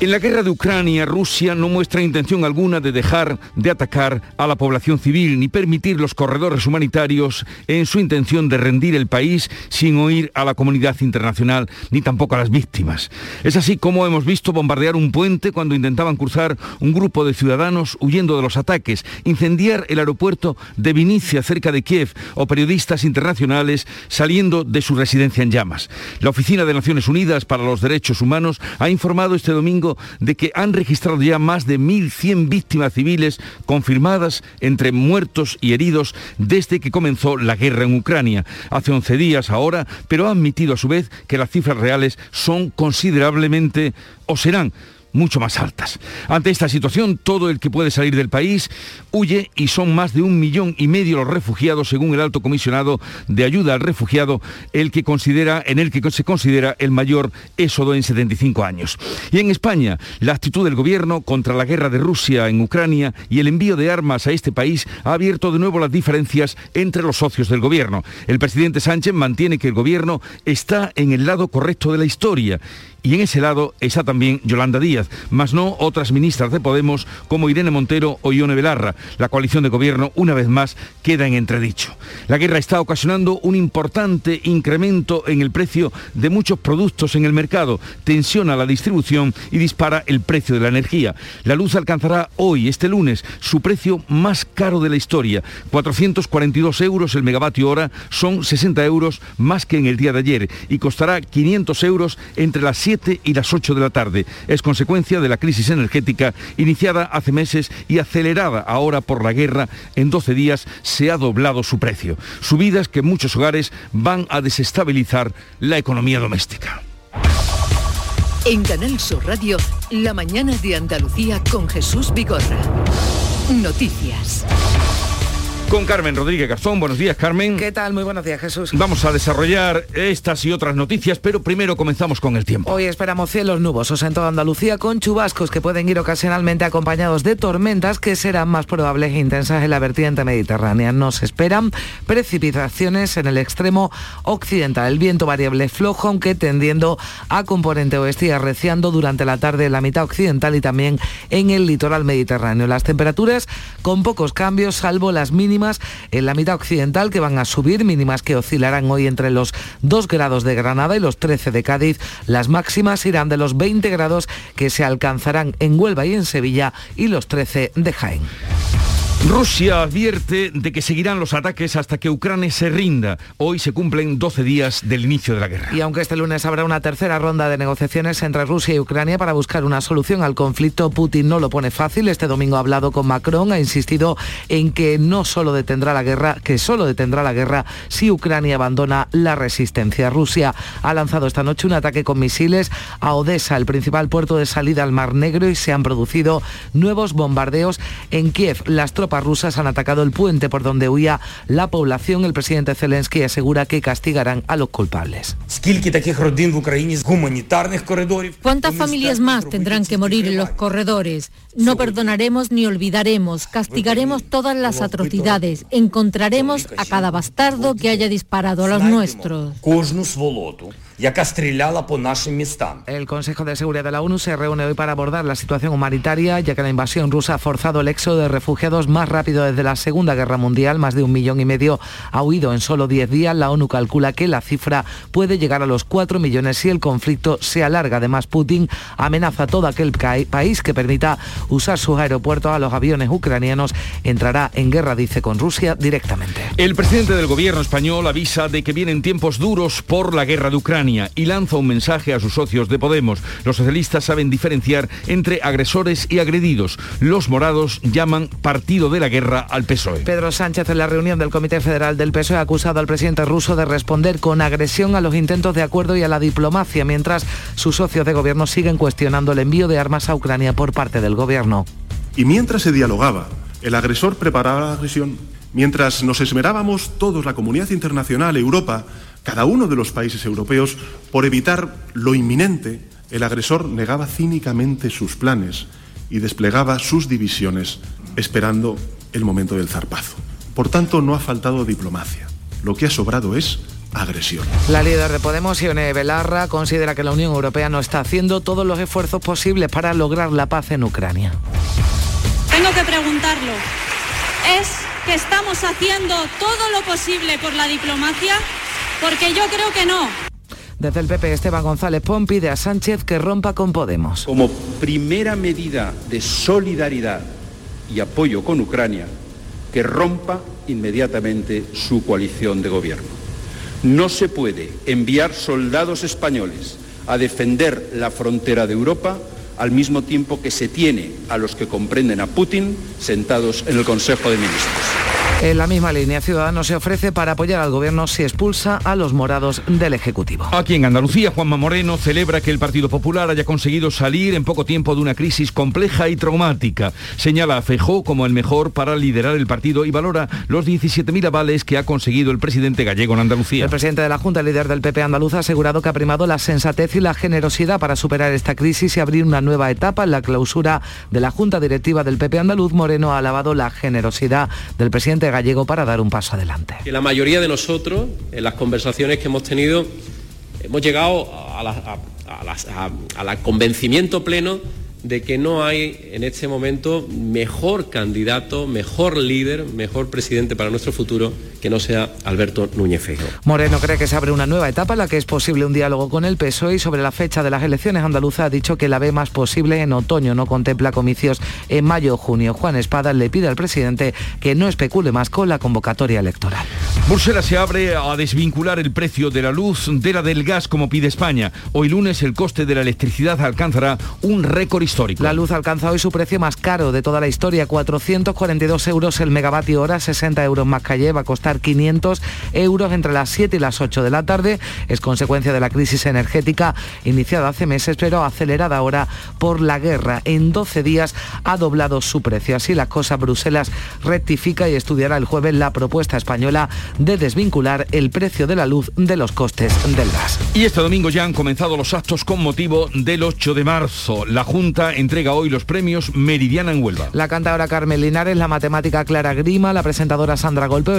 En la guerra de Ucrania, Rusia no muestra intención alguna de dejar de atacar a la población civil ni permitir los corredores humanitarios en su intención de rendir el país sin oír a la comunidad internacional ni tampoco a las víctimas. Es así como hemos visto bombardear un puente cuando intentaban cruzar un grupo de ciudadanos huyendo de los ataques, incendiar el aeropuerto de Vinicia cerca de Kiev o periodistas internacionales saliendo de su residencia en llamas. La Oficina de Naciones Unidas para los Derechos Humanos ha informado este domingo de que han registrado ya más de 1.100 víctimas civiles confirmadas entre muertos y heridos desde que comenzó la guerra en Ucrania, hace 11 días ahora, pero ha admitido a su vez que las cifras reales son considerablemente, o serán, mucho más altas. Ante esta situación, todo el que puede salir del país huye y son más de 1,5 millones los refugiados, según el alto comisionado de ayuda al refugiado, el que se considera el mayor éxodo en 75 años. Y en España, la actitud del gobierno contra la guerra de Rusia en Ucrania y el envío de armas a este país ha abierto de nuevo las diferencias entre los socios del gobierno. El presidente Sánchez mantiene que el gobierno está en el lado correcto de la historia. Y en ese lado está también Yolanda Díaz, más no otras ministras de Podemos como Irene Montero o Ione Belarra. La coalición de gobierno, una vez más, queda en entredicho. La guerra está ocasionando un importante incremento en el precio de muchos productos en el mercado, tensiona la distribución y dispara el precio de la energía. La luz alcanzará hoy, este lunes, su precio más caro de la historia. 442 euros el megavatio hora, son 60 euros más que en el día de ayer y costará 500 euros entre las 7 y las 8 de la tarde. Es consecuencia de la crisis energética iniciada hace meses y acelerada ahora por la guerra. En 12 días se ha doblado su precio. Subidas que en muchos hogares van a desestabilizar la economía doméstica. En Canal Sur Radio, La mañana de Andalucía con Jesús Vigorra. Noticias. Con Carmen Rodríguez Garzón. Buenos días, Carmen. ¿Qué tal? Muy buenos días, Jesús. Vamos a desarrollar estas y otras noticias, pero primero comenzamos con el tiempo. Hoy esperamos cielos nubosos en toda Andalucía, con chubascos que pueden ir ocasionalmente acompañados de tormentas que serán más probables e intensas en la vertiente mediterránea. Nos esperan precipitaciones en el extremo occidental. El viento variable flojo, aunque tendiendo a componente oeste y arreciando durante la tarde en la mitad occidental y también en el litoral mediterráneo. Las temperaturas con pocos cambios, salvo las mínimas en la mitad occidental, que van a subir, mínimas que oscilarán hoy entre los 2 grados de Granada y los 13 de Cádiz. Las máximas irán de los 20 grados que se alcanzarán en Huelva y en Sevilla y los 13 de Jaén. Rusia advierte de que seguirán los ataques hasta que Ucrania se rinda. Hoy se cumplen 12 días del inicio de la guerra. Y aunque este lunes habrá una tercera ronda de negociaciones entre Rusia y Ucrania para buscar una solución al conflicto, Putin no lo pone fácil. Este domingo ha hablado con Macron, ha insistido en que solo detendrá la guerra si Ucrania abandona la resistencia. Rusia ha lanzado esta noche un ataque con misiles a Odessa, el principal puerto de salida al Mar Negro, y se han producido nuevos bombardeos en Kiev. Las tropas rusas han atacado el puente por donde huía la población. El presidente Zelensky asegura que castigarán a los culpables. ¿Cuántas familias más tendrán que morir en los corredores? No perdonaremos ni olvidaremos. Castigaremos todas las atrocidades. Encontraremos a cada bastardo que haya disparado a los nuestros. El Consejo de Seguridad de la ONU se reúne hoy para abordar la situación humanitaria, ya que la invasión rusa ha forzado el éxodo de refugiados más rápido desde la Segunda Guerra Mundial. Más de 1,5 millones ha huido en solo 10 días. La ONU calcula que la cifra puede llegar a los 4 millones si el conflicto se alarga. Además, Putin amenaza a todo aquel país que permita usar sus aeropuertos a los aviones ucranianos. Entrará en guerra, dice, con Rusia directamente. El presidente del gobierno español avisa de que vienen tiempos duros por la guerra de Ucrania y lanza un mensaje a sus socios de Podemos. Los socialistas saben diferenciar entre agresores y agredidos. Los morados llaman partido de la guerra al PSOE. Pedro Sánchez, en la reunión del Comité Federal del PSOE, ha acusado al presidente ruso de responder con agresión a los intentos de acuerdo y a la diplomacia, mientras sus socios de gobierno siguen cuestionando el envío de armas a Ucrania por parte del gobierno. Y mientras se dialogaba, el agresor preparaba la agresión. Mientras nos esmerábamos todos, la comunidad internacional, Europa, cada uno de los países europeos, por evitar lo inminente, el agresor negaba cínicamente sus planes y desplegaba sus divisiones esperando el momento del zarpazo. Por tanto, no ha faltado diplomacia. Lo que ha sobrado es agresión. La líder de Podemos, Ione Belarra, considera que la Unión Europea no está haciendo todos los esfuerzos posibles para lograr la paz en Ucrania. Tengo que preguntarlo. ¿Es que estamos haciendo todo lo posible por la diplomacia? Porque yo creo que no. Desde el PP, Esteban González Pón pide a Sánchez que rompa con Podemos. Como primera medida de solidaridad y apoyo con Ucrania, que rompa inmediatamente su coalición de gobierno. No se puede enviar soldados españoles a defender la frontera de Europa al mismo tiempo que se tiene a los que comprenden a Putin sentados en el Consejo de Ministros. En la misma línea, Ciudadanos se ofrece para apoyar al gobierno si expulsa a los morados del Ejecutivo. Aquí en Andalucía, Juanma Moreno celebra que el Partido Popular haya conseguido salir en poco tiempo de una crisis compleja y traumática. Señala a Feijóo como el mejor para liderar el partido y valora los 17.000 avales que ha conseguido el presidente gallego en Andalucía. El presidente de la Junta, líder del PP andaluz, ha asegurado que ha primado la sensatez y la generosidad para superar esta crisis y abrir una nueva etapa. En la clausura de la Junta Directiva del PP andaluz, Moreno ha alabado la generosidad del presidente gallego para dar un paso adelante. Que la mayoría de nosotros, en las conversaciones que hemos tenido, hemos llegado al convencimiento pleno de que no hay en este momento mejor candidato, mejor líder, mejor presidente para nuestro futuro que no sea Alberto Núñez Feijóo. Moreno cree que se abre una nueva etapa en la que es posible un diálogo con el PSOE, y sobre la fecha de las elecciones andaluzas ha dicho que la ve más posible en otoño, no contempla comicios en mayo o junio. Juan Espadas le pide al presidente que no especule más con la convocatoria electoral. Bruselas se abre a desvincular el precio de la luz de la del gas, como pide España. Hoy lunes el coste de la electricidad alcanzará un récord histórico. La luz alcanza hoy su precio más caro de toda la historia, 442 euros el megavatio hora, 60 euros más que ayer, va a costar 500 euros entre las 7 y las 8 de la tarde. Es consecuencia de la crisis energética iniciada hace meses, pero acelerada ahora por la guerra. En 12 días ha doblado su precio. Así las cosas, Bruselas rectifica y estudiará el jueves la propuesta española de desvincular el precio de la luz de los costes del gas. Y este domingo ya han comenzado los actos con motivo del 8 de marzo. La Junta entrega hoy los premios Meridiana en Huelva. La cantadora Carmen Linares, la matemática Clara Grima, la presentadora Sandra Golpe o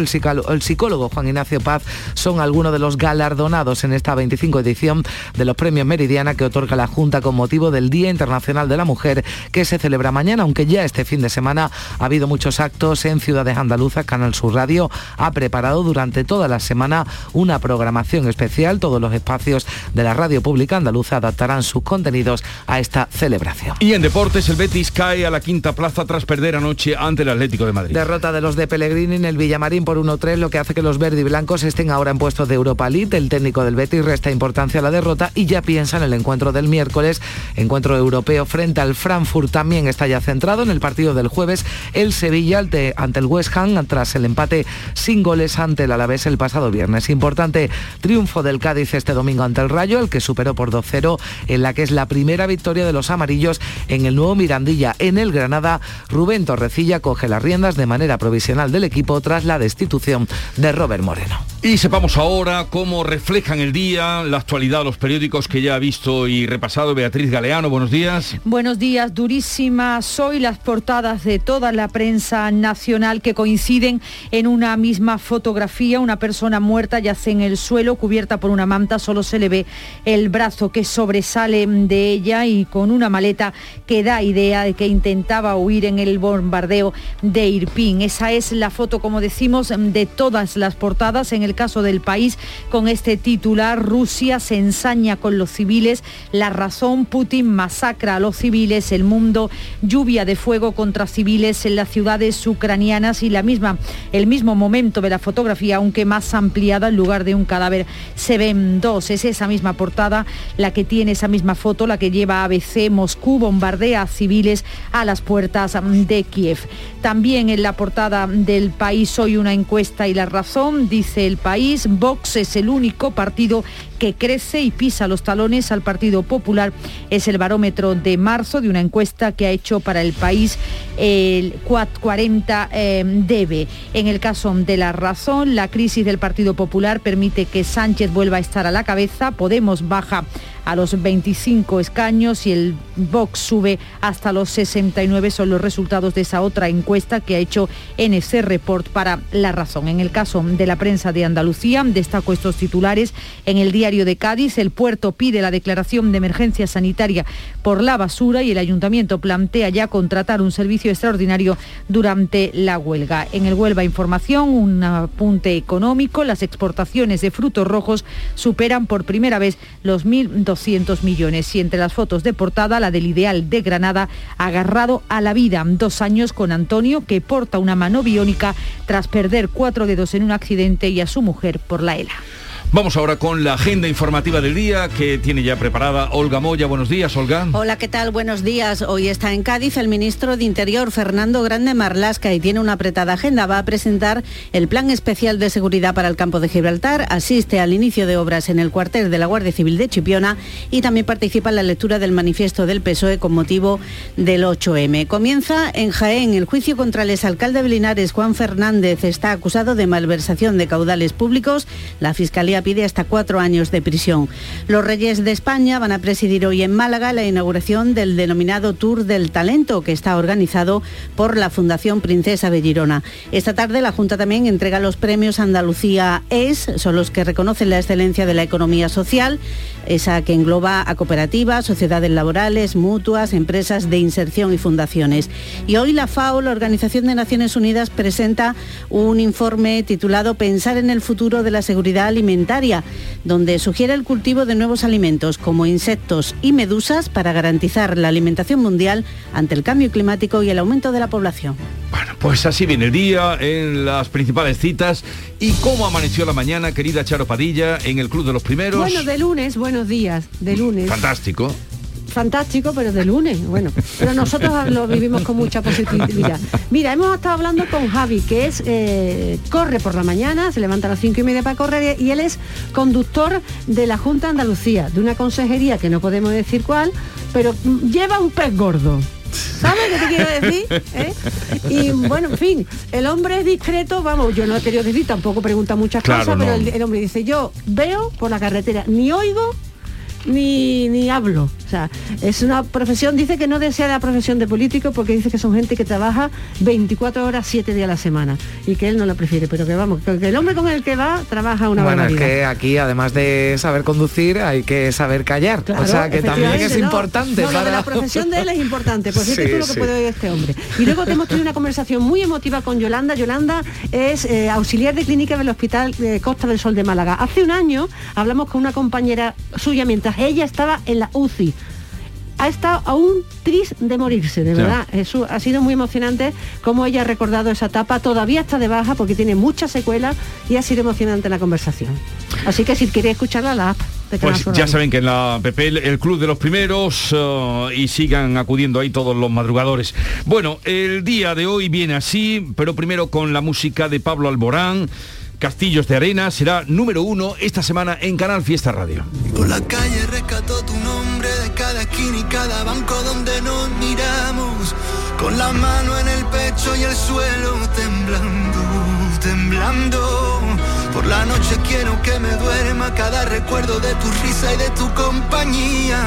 el psicólogo Juan Ignacio Paz son algunos de los galardonados en esta 25ª edición de los premios Meridiana, que otorga la Junta con motivo del Día Internacional de la Mujer, que se celebra mañana, aunque ya este fin de semana ha habido muchos actos en ciudades andaluzas. Canal Sur Radio ha preparado durante toda la semana una programación especial. Todos los espacios de la radio pública andaluza adaptarán sus contenidos a esta celebración. Y en deportes, el Betis cae a la quinta plaza tras perder anoche ante el Atlético de Madrid. Derrota de los de Pellegrini en el Villamarín por 1-3, lo que hace que los verdiblancos estén ahora en puestos de Europa League. El técnico del Betis resta importancia a la derrota y ya piensa en el encuentro del miércoles, encuentro europeo frente al Frankfurt. También está ya centrado en el partido del jueves, el Sevilla ante el West Ham, tras el empate sin goles ante el Alavés el pasado viernes. Importante triunfo del Cádiz este domingo ante el Rayo, el que superó por 2-0, en la que es la primera victoria de los amarillos en el nuevo Mirandilla. En el Granada, Rubén Torrecilla coge las riendas de manera provisional del equipo tras la destitución de Robert Moreno. Y sepamos ahora cómo reflejan el día, la actualidad, los periódicos que ya ha visto y repasado Beatriz Galeano. Buenos días. Buenos días. Durísimas hoy las portadas de toda la prensa nacional, que coinciden en una misma fotografía. Una persona muerta yace en el suelo, cubierta por una manta, solo se le ve el brazo que sobresale de ella y con una maleta que da idea de que intentaba huir en el bombardeo de Irpin. Esa es la foto, como decimos, de todas las portadas. En el caso del País, con este titular: Rusia se ensaña con los civiles, La Razón: Putin masacra a los civiles. El Mundo: lluvia de fuego contra civiles en las ciudades ucranianas. Y el mismo momento de la fotografía, aunque más ampliada, en lugar de un cadáver se ven dos. Es esa misma portada la que tiene esa misma foto, la que lleva ABC: Moscú Moscú bombardea civiles a las puertas de Kiev. También en la portada del País hoy una encuesta y La Razón, dice El País, Vox es el único partido que crece y pisa los talones al Partido Popular. Es el barómetro de marzo de una encuesta que ha hecho para El País el 40 debe. En el caso de La Razón, la crisis del Partido Popular permite que Sánchez vuelva a estar a la cabeza, Podemos baja a los 25 escaños y el Vox sube hasta los 69, son los resultados de esa otra encuesta que ha hecho NC Report para La Razón. En el caso de La Prensa de Andalucía, destaco estos titulares. En el Diario de Cádiz, el puerto pide la declaración de emergencia sanitaria por la basura y el ayuntamiento plantea ya contratar un servicio extraordinario durante la huelga. En el Huelva Información, un apunte económico, las exportaciones de frutos rojos superan por primera vez los 1.200 millones. Y entre las fotos de portada, la del Ideal de Granada, agarrado a la vida, 2 años con Antonio, que porta una mano biónica tras perder 4 dedos en un accidente, y a su mujer por la ELA. Vamos ahora con la agenda informativa del día que tiene ya preparada Olga Moya. Buenos días, Olga. Hola, ¿qué tal? Buenos días. Hoy está en Cádiz el ministro de Interior, Fernando Grande Marlaska, y tiene una apretada agenda. Va a presentar el Plan Especial de Seguridad para el Campo de Gibraltar, asiste al inicio de obras en el cuartel de la Guardia Civil de Chipiona y también participa en la lectura del manifiesto del PSOE con motivo del 8M. Comienza en Jaén el juicio contra el exalcalde de Linares, Juan Fernández. Está acusado de malversación de caudales públicos. La Fiscalía pide hasta 4 años de prisión. Los Reyes de España van a presidir hoy en Málaga la inauguración del denominado Tour del Talento, que está organizado por la Fundación Princesa Bellirona. Esta tarde la Junta también entrega los premios Andalucía ES, son los que reconocen la excelencia de la economía social, esa que engloba a cooperativas, sociedades laborales, mutuas, empresas de inserción y fundaciones. Y hoy la FAO, la Organización de Naciones Unidas, presenta un informe titulado Pensar en el futuro de la seguridad alimentaria, donde sugiere el cultivo de nuevos alimentos como insectos y medusas para garantizar la alimentación mundial ante el cambio climático y el aumento de la población. Bueno, pues así viene el día en las principales citas. ¿Y cómo amaneció la mañana, querida Charo Padilla, en el Club de los Primeros? Bueno, de lunes, buenos días, de lunes. Fantástico. Fantástico, pero de lunes, bueno, pero nosotros lo vivimos con mucha positividad. Mira, hemos estado hablando con Javi, que es corre por la mañana, se levanta a las 5:30 para correr, y él es conductor de la Junta de Andalucía, de una consejería que no podemos decir cuál, pero lleva un pez gordo. ¿Sabes qué te quiero decir? Y bueno, en fin, el hombre es discreto, vamos, yo no he querido decir, tampoco pregunta muchas cosas, no. Pero el hombre dice, yo veo por la carretera, ni oigo, ni hablo, o sea, es una profesión, dice que no desea la profesión de político porque dice que son gente que trabaja 24 horas, 7 días a la semana y que él no la prefiere, pero que vamos, que el hombre con el que va trabaja una barbaridad. Bueno, es que aquí además de saber conducir hay que saber callar, claro, o sea, que también es importante. No, para... lo de la profesión de él es importante, pues sí, es lo que puede oír este hombre. Y luego hemos tenido una conversación muy emotiva con Yolanda. Yolanda es auxiliar de clínica del Hospital Costa del Sol de Málaga. Hace un año hablamos con una compañera suya mientras ella estaba en la UCI. Ha estado aún triste de morirse, de verdad. Eso ha sido muy emocionante, como ella ha recordado esa etapa. Todavía está de baja porque tiene muchas secuelas y ha sido emocionante la conversación. Así que si queréis escucharla, la app. Pues ya saben que en la app el Club de los Primeros, y sigan acudiendo ahí todos los madrugadores. Bueno, el día de hoy viene así, pero primero con la música de Pablo Alborán. Castillos de Arena será número 1 esta semana en Canal Fiesta Radio. Por la calle rescató tu nombre de cada esquina y cada banco donde nos miramos. Con la mano en el pecho y el suelo temblando, temblando. Por la noche quiero que me duerma cada recuerdo de tu risa y de tu compañía.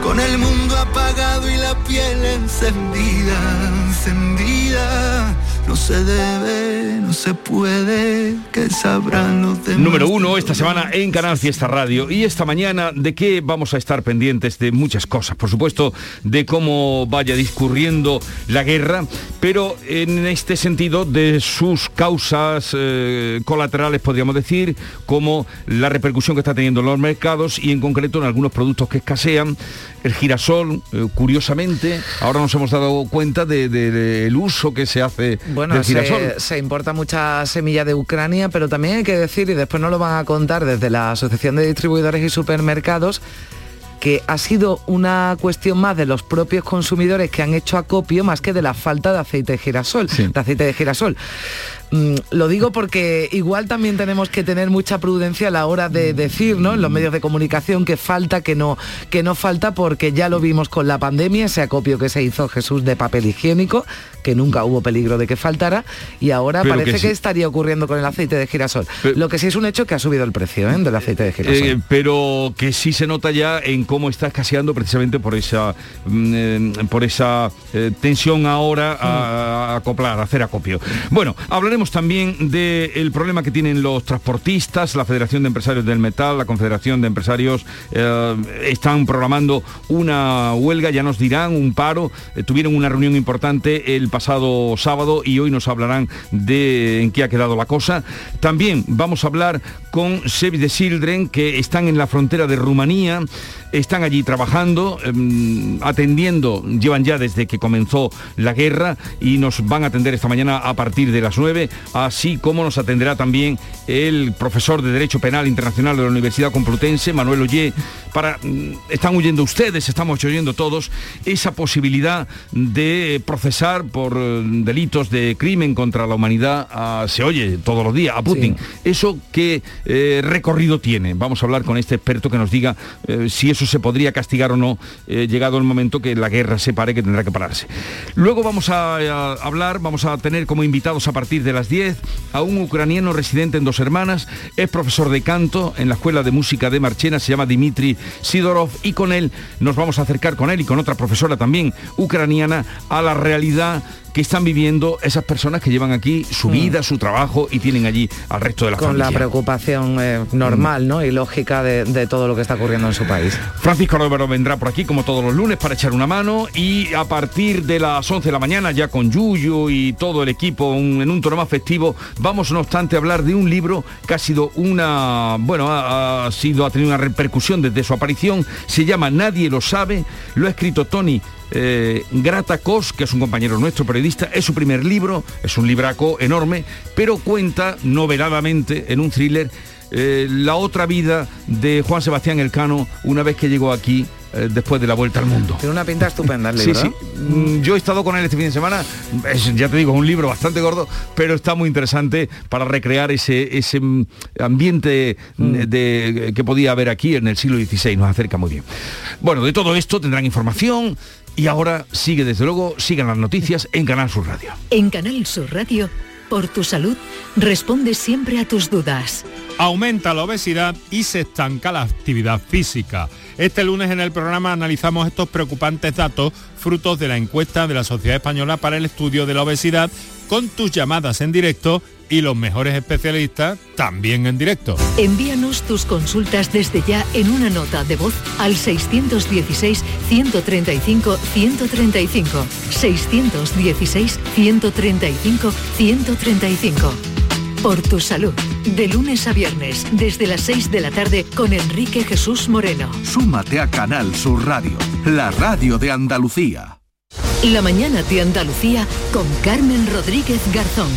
Con el mundo apagado y la piel encendida, encendida. No se debe, no se puede, que sabrán los demás. Número 1 esta semana en Canal Fiesta Radio. Y esta mañana, ¿de qué vamos a estar pendientes? De muchas cosas, por supuesto, de cómo vaya discurriendo la guerra, pero en este sentido de sus causas colaterales, podríamos decir, como la repercusión que está teniendo en los mercados y en concreto en algunos productos que escasean. El girasol, curiosamente, ahora nos hemos dado cuenta del uso que se hace. Bueno, se importa mucha semilla de Ucrania, pero también hay que decir, y después nos lo van a contar desde la Asociación de Distribuidores y Supermercados, que ha sido una cuestión más de los propios consumidores que han hecho acopio más que de la falta de aceite de girasol. Sí. De aceite de girasol. Lo digo porque igual también tenemos que tener mucha prudencia a la hora de decir, ¿no?, en los medios de comunicación que falta, que no falta, porque ya lo vimos con la pandemia, ese acopio que se hizo, Jesús, de papel higiénico, que nunca hubo peligro de que faltara, y ahora pero parece que, sí, que estaría ocurriendo con el aceite de girasol. Pero lo que sí es un hecho que ha subido el precio, ¿eh?, del aceite de girasol. Pero que sí se nota ya en cómo está escaseando, precisamente por esa tensión ahora a acoplar, a hacer acopio. Bueno, hablaremos también del problema que tienen los transportistas. La Federación de Empresarios del Metal, la Confederación de Empresarios están programando una huelga, ya nos dirán, un paro. Tuvieron una reunión importante el pasado sábado y hoy nos hablarán de en qué ha quedado la cosa. También vamos a hablar con Save the Children, que están en la frontera de Rumanía, están allí trabajando, atendiendo, llevan ya desde que comenzó la guerra y nos van a atender esta mañana a partir de las 9, así como nos atenderá también el profesor de Derecho Penal Internacional de la Universidad Complutense, Manuel Ollé, para, están huyendo ustedes, estamos oyendo todos, esa posibilidad de procesar por delitos de crimen contra la humanidad, se oye todos los días, a Putin. Sí. ¿Eso qué recorrido tiene? Vamos a hablar con este experto que nos diga si eso se podría castigar o no, llegado el momento que la guerra se pare, que tendrá que pararse. Luego vamos a hablar, vamos a tener como invitados a partir de las 10 a un ucraniano residente en Dos Hermanas, es profesor de canto en la Escuela de Música de Marchena, se llama Dimitri Sidorov, y con él nos vamos a acercar, con él y con otra profesora también ucraniana, a la realidad que están viviendo esas personas que llevan aquí su vida, su trabajo, y tienen allí al resto de la familia. Con la preocupación normal, ¿no?, y lógica de todo lo que está ocurriendo en su país. Francisco Romero vendrá por aquí, como todos los lunes, para echar una mano, y a partir de las 11 de la mañana, ya con Yuyu y todo el equipo, en un tono más festivo, vamos, no obstante, a hablar de un libro que ha sido ha tenido una repercusión desde su aparición. Se llama Nadie lo sabe, lo ha escrito Tony Gratacos, que es un compañero nuestro, periodista. Es su primer libro, es un libraco enorme, pero cuenta noveladamente, en un thriller, la otra vida de Juan Sebastián Elcano una vez que llegó aquí después de la vuelta al mundo. Tiene una pinta estupenda el libro. Sí, sí. Yo he estado con él este fin de semana, ya te digo, es un libro bastante gordo, pero está muy interesante para recrear ese ambiente que podía haber aquí en el siglo XVI, nos acerca muy bien. Bueno, de todo esto tendrán información. Y ahora sigan las noticias en Canal Sur Radio. En Canal Sur Radio, por tu salud, responde siempre a tus dudas. Aumenta la obesidad y se estanca la actividad física. Este lunes en el programa analizamos estos preocupantes datos, frutos de la encuesta de la Sociedad Española para el Estudio de la Obesidad, con tus llamadas en directo y los mejores especialistas también en directo. Envíanos tus consultas desde ya en una nota de voz al 616 135 135. 616 135 135. Por tu salud, de lunes a viernes, desde las 6 de la tarde, con Enrique Jesús Moreno. Súmate a Canal Sur Radio, la radio de Andalucía. La mañana de Andalucía, con Carmen Rodríguez Garzón.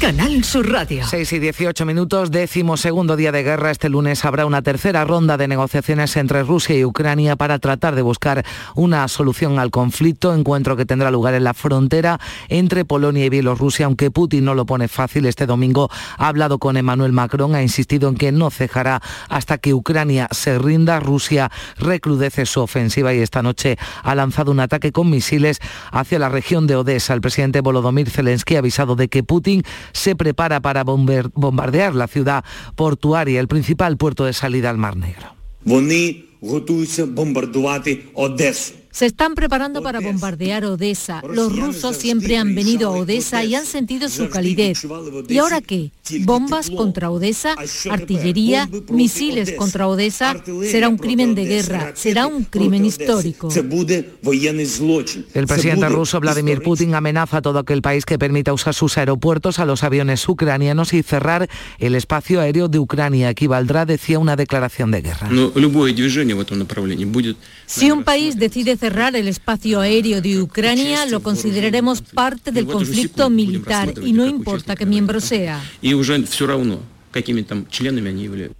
Canal Sur Radio. 6 y 18 minutos, 12º día de guerra. Este lunes habrá una tercera ronda de negociaciones entre Rusia y Ucrania para tratar de buscar una solución al conflicto, encuentro que tendrá lugar en la frontera entre Polonia y Bielorrusia, aunque Putin no lo pone fácil. Este domingo ha hablado con Emmanuel Macron, ha insistido en que no cejará hasta que Ucrania se rinda. Rusia recrudece su ofensiva y esta noche ha lanzado un ataque con misiles hacia la región de Odessa. El presidente Volodymyr Zelensky ha avisado de que Putin se prepara para bombardear la ciudad portuaria, el principal puerto de salida al Mar Negro. Se están preparando para bombardear Odessa. Los rusos siempre han venido a Odessa y han sentido su calidez. ¿Y ahora qué? ¿Bombas contra Odessa? ¿Artillería? ¿Misiles contra Odessa? Será un crimen de guerra, será un crimen histórico. El presidente ruso Vladimir Putin amenaza a todo aquel país que permita usar sus aeropuertos a los aviones ucranianos y cerrar el espacio aéreo de Ucrania. Equivaldrá, decía, una declaración de guerra. Si un país decide cerrar el espacio aéreo de Ucrania, lo consideraremos parte del conflicto militar y no importa qué miembro sea.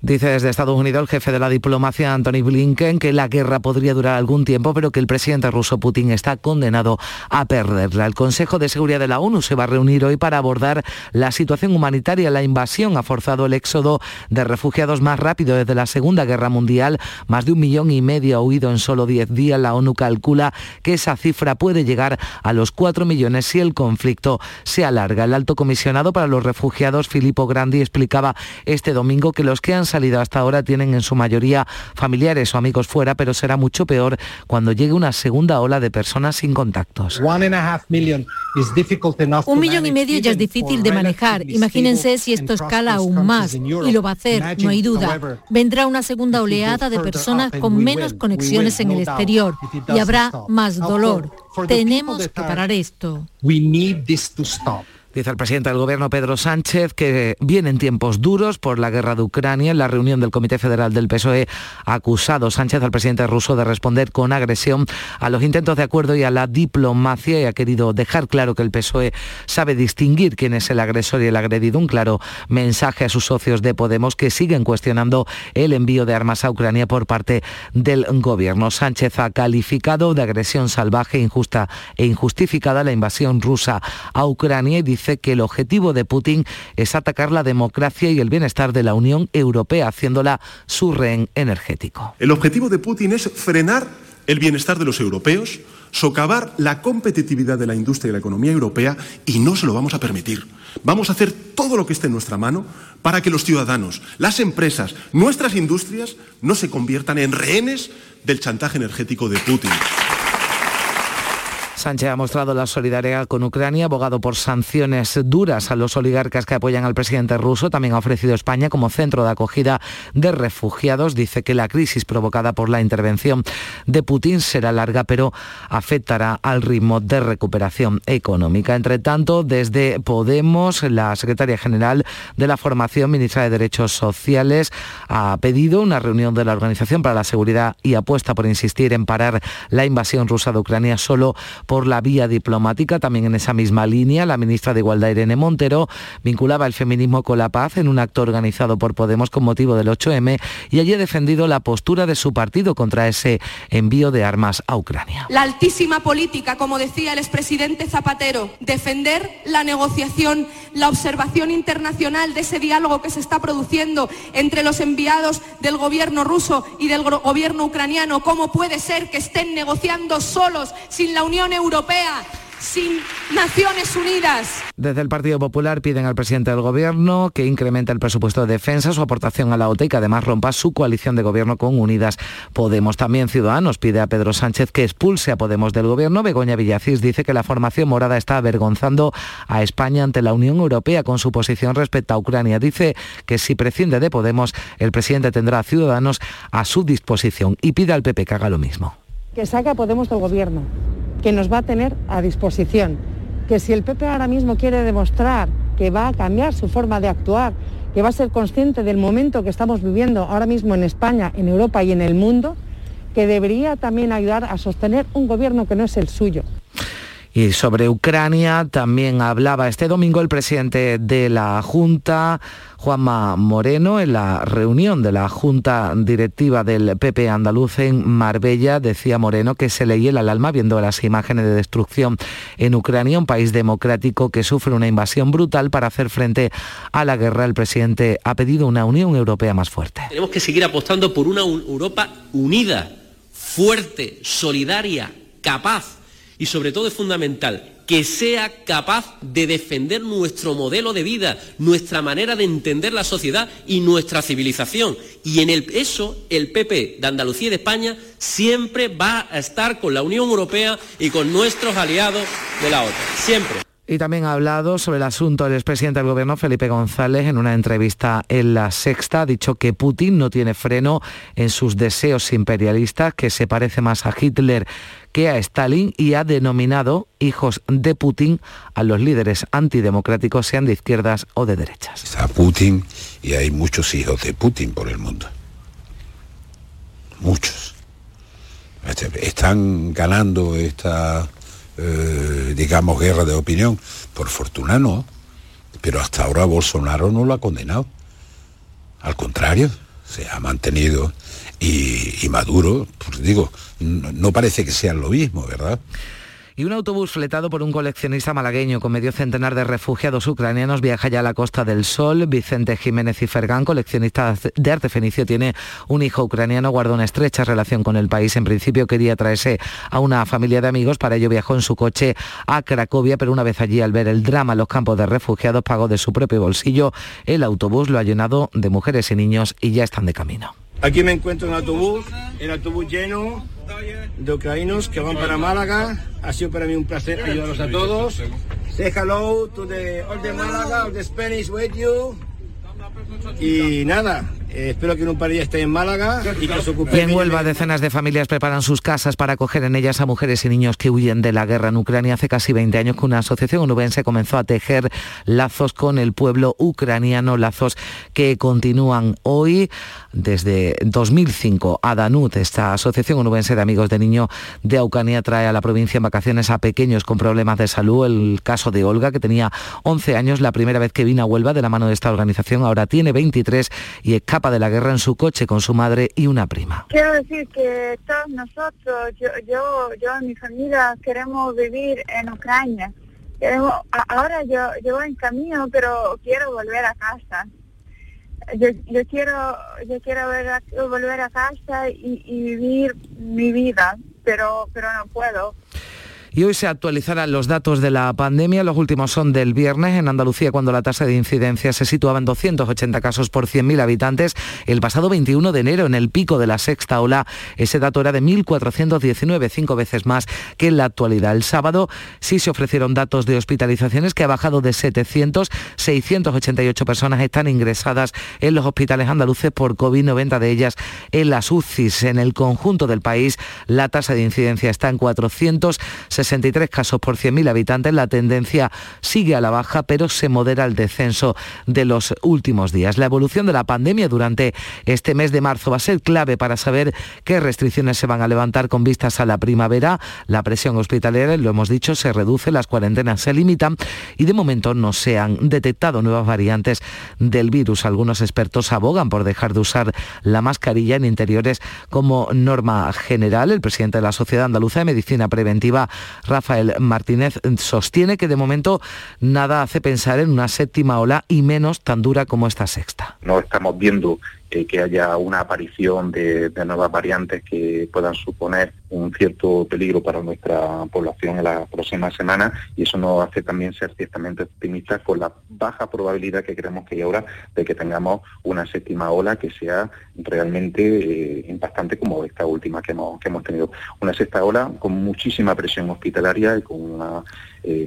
Dice desde Estados Unidos el jefe de la diplomacia Anthony Blinken que la guerra podría durar algún tiempo, pero que el presidente ruso Putin está condenado a perderla. El Consejo de Seguridad de la ONU se va a reunir hoy para abordar la situación humanitaria. La invasión ha forzado el éxodo de refugiados más rápido desde la Segunda Guerra Mundial. Más de 1,5 millones ha huido en solo 10 días. La ONU calcula que esa cifra puede llegar a los 4 millones si el conflicto se alarga. El alto comisionado para los refugiados, Filippo Grandi, explicaba este domingo que los que han salido hasta ahora tienen en su mayoría familiares o amigos fuera, pero será mucho peor cuando llegue una segunda ola de personas sin contactos. 1,5 millones ya es difícil de manejar. Imagínense si esto escala aún más, y lo va a hacer, no hay duda. Vendrá una segunda oleada de personas con menos conexiones en el exterior y habrá más dolor. Tenemos que parar esto. Dice el presidente del Gobierno, Pedro Sánchez, que vienen tiempos duros por la guerra de Ucrania. En la reunión del Comité Federal del PSOE ha acusado Sánchez al presidente ruso de responder con agresión a los intentos de acuerdo y a la diplomacia, y ha querido dejar claro que el PSOE sabe distinguir quién es el agresor y el agredido. Un claro mensaje a sus socios de Podemos, que siguen cuestionando el envío de armas a Ucrania por parte del Gobierno. Sánchez ha calificado de agresión salvaje, injusta e injustificada la invasión rusa a Ucrania, y dice que el objetivo de Putin es atacar la democracia y el bienestar de la Unión Europea, haciéndola su rehén energético. El objetivo de Putin es frenar el bienestar de los europeos, socavar la competitividad de la industria y la economía europea, y no se lo vamos a permitir. Vamos a hacer todo lo que esté en nuestra mano para que los ciudadanos, las empresas, nuestras industrias no se conviertan en rehenes del chantaje energético de Putin. Sánchez ha mostrado la solidaridad con Ucrania, abogado por sanciones duras a los oligarcas que apoyan al presidente ruso. También ha ofrecido España como centro de acogida de refugiados. Dice que la crisis provocada por la intervención de Putin será larga, pero afectará al ritmo de recuperación económica. Entre tanto, desde Podemos, la secretaria general de la formación, ministra de Derechos Sociales, ha pedido una reunión de la Organización para la Seguridad y apuesta por insistir en parar la invasión rusa de Ucrania solo por la vía diplomática. También en esa misma línea, la ministra de Igualdad, Irene Montero, vinculaba el feminismo con la paz en un acto organizado por Podemos con motivo del 8M, y allí ha defendido la postura de su partido contra ese envío de armas a Ucrania. La altísima política, como decía el expresidente Zapatero, defender la negociación, la observación internacional de ese diálogo que se está produciendo entre los enviados del gobierno ruso y del gobierno ucraniano. ¿Cómo puede ser que estén negociando solos, sin la Unión Europea, sin Naciones Unidas? Desde el Partido Popular piden al presidente del Gobierno que incremente el presupuesto de defensa, su aportación a la OTAN, y que además rompa su coalición de gobierno con Unidas Podemos. También Ciudadanos pide a Pedro Sánchez que expulse a Podemos del Gobierno. Begoña Villacís dice que la formación morada está avergonzando a España ante la Unión Europea con su posición respecto a Ucrania. Dice que si prescinde de Podemos, el presidente tendrá a Ciudadanos a su disposición, y pide al PP que haga lo mismo. Que saque a Podemos del Gobierno, que nos va a tener a disposición, que si el PP ahora mismo quiere demostrar que va a cambiar su forma de actuar, que va a ser consciente del momento que estamos viviendo ahora mismo en España, en Europa y en el mundo, que debería también ayudar a sostener un gobierno que no es el suyo. Y sobre Ucrania también hablaba este domingo el presidente de la Junta, Juanma Moreno, en la reunión de la Junta Directiva del PP andaluz en Marbella. Decía Moreno que se le hiela el alma viendo las imágenes de destrucción en Ucrania, un país democrático que sufre una invasión brutal para hacer frente a la guerra. El presidente ha pedido una Unión Europea más fuerte. Tenemos que seguir apostando por una Europa unida, fuerte, solidaria, capaz. Y sobre todo es fundamental que sea capaz de defender nuestro modelo de vida, nuestra manera de entender la sociedad y nuestra civilización. Y en eso el PP de Andalucía y de España siempre va a estar con la Unión Europea y con nuestros aliados de la OTAN. Siempre. Y también ha hablado sobre el asunto el expresidente del Gobierno, Felipe González, en una entrevista en La Sexta. Ha dicho que Putin no tiene freno en sus deseos imperialistas, que se parece más a Hitler que a Stalin, y ha denominado hijos de Putin a los líderes antidemocráticos, sean de izquierdas o de derechas. Está Putin y hay muchos hijos de Putin por el mundo. Muchos. Están ganando esta... digamos, guerra de opinión. Por fortuna no, pero hasta ahora Bolsonaro no lo ha condenado. Al contrario, se ha mantenido. Y Maduro, pues digo, no parece que sea lo mismo, ¿verdad? Y un autobús fletado por un coleccionista malagueño con medio centenar de refugiados ucranianos viaja ya a la Costa del Sol. Vicente Jiménez y Fergán, coleccionista de arte fenicio, tiene un hijo ucraniano, guarda una estrecha relación con el país. En principio quería traerse a una familia de amigos, para ello viajó en su coche a Cracovia, pero una vez allí, al ver el drama en los campos de refugiados, pagó de su propio bolsillo. El autobús lo ha llenado de mujeres y niños y ya están de camino. Aquí me encuentro en el autobús lleno de ucranianos que van para Málaga. Ha sido para mí un placer ayudaros a todos. Say hello to the all the Málaga, all the Spanish with you. Y nada, espero que en un par de días estéis en Málaga y que os ocupéis. Y en Huelva, decenas de familias preparan sus casas para acoger en ellas a mujeres y niños que huyen de la guerra en Ucrania. Hace casi 20 años que una asociación onubense comenzó a tejer lazos con el pueblo ucraniano, lazos que continúan hoy. Desde 2005, ADANUD, esta asociación onubense de amigos de niños de Aucanía, trae a la provincia en vacaciones a pequeños con problemas de salud. El caso de Olga, que tenía 11 años la primera vez que vino a Huelva de la mano de esta organización, ahora tiene 23 y escapa de la guerra en su coche con su madre y una prima. Quiero decir que todos nosotros, yo y mi familia queremos vivir en Ucrania. Ahora yo voy en camino, pero quiero volver a casa. Yo quiero volver a casa y vivir mi vida, pero no puedo. Y hoy se actualizarán los datos de la pandemia. Los últimos son del viernes en Andalucía, cuando la tasa de incidencia se situaba en 280 casos por 100.000 habitantes. El pasado 21 de enero, en el pico de la sexta ola, ese dato era de 1.419, 5 veces más que en la actualidad. El sábado sí se ofrecieron datos de hospitalizaciones, que ha bajado de 700. 688 personas están ingresadas en los hospitales andaluces por COVID, 90 de ellas en las UCIs. En el conjunto del país, la tasa de incidencia está en 463 casos por 100.000 habitantes. La tendencia sigue a la baja, pero se modera el descenso de los últimos días. La evolución de la pandemia durante este mes de marzo va a ser clave para saber qué restricciones se van a levantar con vistas a la primavera. La presión hospitalaria, lo hemos dicho, se reduce, las cuarentenas se limitan y de momento no se han detectado nuevas variantes del virus. Algunos expertos abogan por dejar de usar la mascarilla en interiores como norma general. El presidente de la Sociedad Andaluza de Medicina Preventiva, Rafael Martínez, sostiene que de momento nada hace pensar en una séptima ola, y menos tan dura como esta sexta. No estamos viendo que haya una aparición de nuevas variantes que puedan suponer un cierto peligro para nuestra población en las próximas semanas, y eso nos hace también ser ciertamente optimistas con la baja probabilidad que creemos que hay ahora de que tengamos una séptima ola que sea realmente impactante como esta última que hemos tenido. Una sexta ola con muchísima presión hospitalaria y con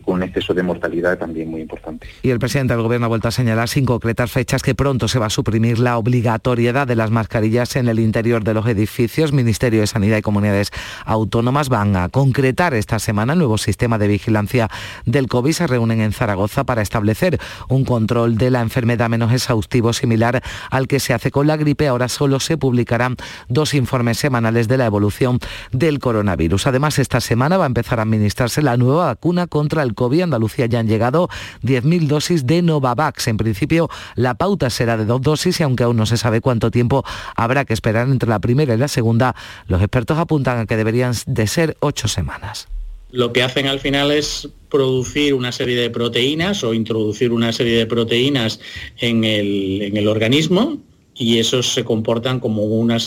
un exceso de mortalidad también muy importante. Y el presidente del Gobierno ha vuelto a señalar, sin concretar fechas, que pronto se va a suprimir la obligatoriedad de las mascarillas en el interior de los edificios. Ministerio de Sanidad y Comunidades Autónomas van a concretar esta semana el nuevo sistema de vigilancia del COVID. Se reúnen en Zaragoza para establecer un control de la enfermedad menos exhaustivo, similar al que se hace con la gripe. Ahora solo se publicarán 2 informes semanales de la evolución del coronavirus. Además, esta semana va a empezar a administrarse la nueva vacuna contra el COVID. Andalucía ya han llegado 10.000 dosis de Novavax. En principio, la pauta será de 2 dosis, y aunque aún no se sabe cuánto tiempo habrá que esperar entre la primera y la segunda, los expertos apuntan a que deberían de ser 8 semanas. Lo que hacen al final es producir una serie de proteínas o introducir una serie de proteínas en el organismo, y esos se comportan como una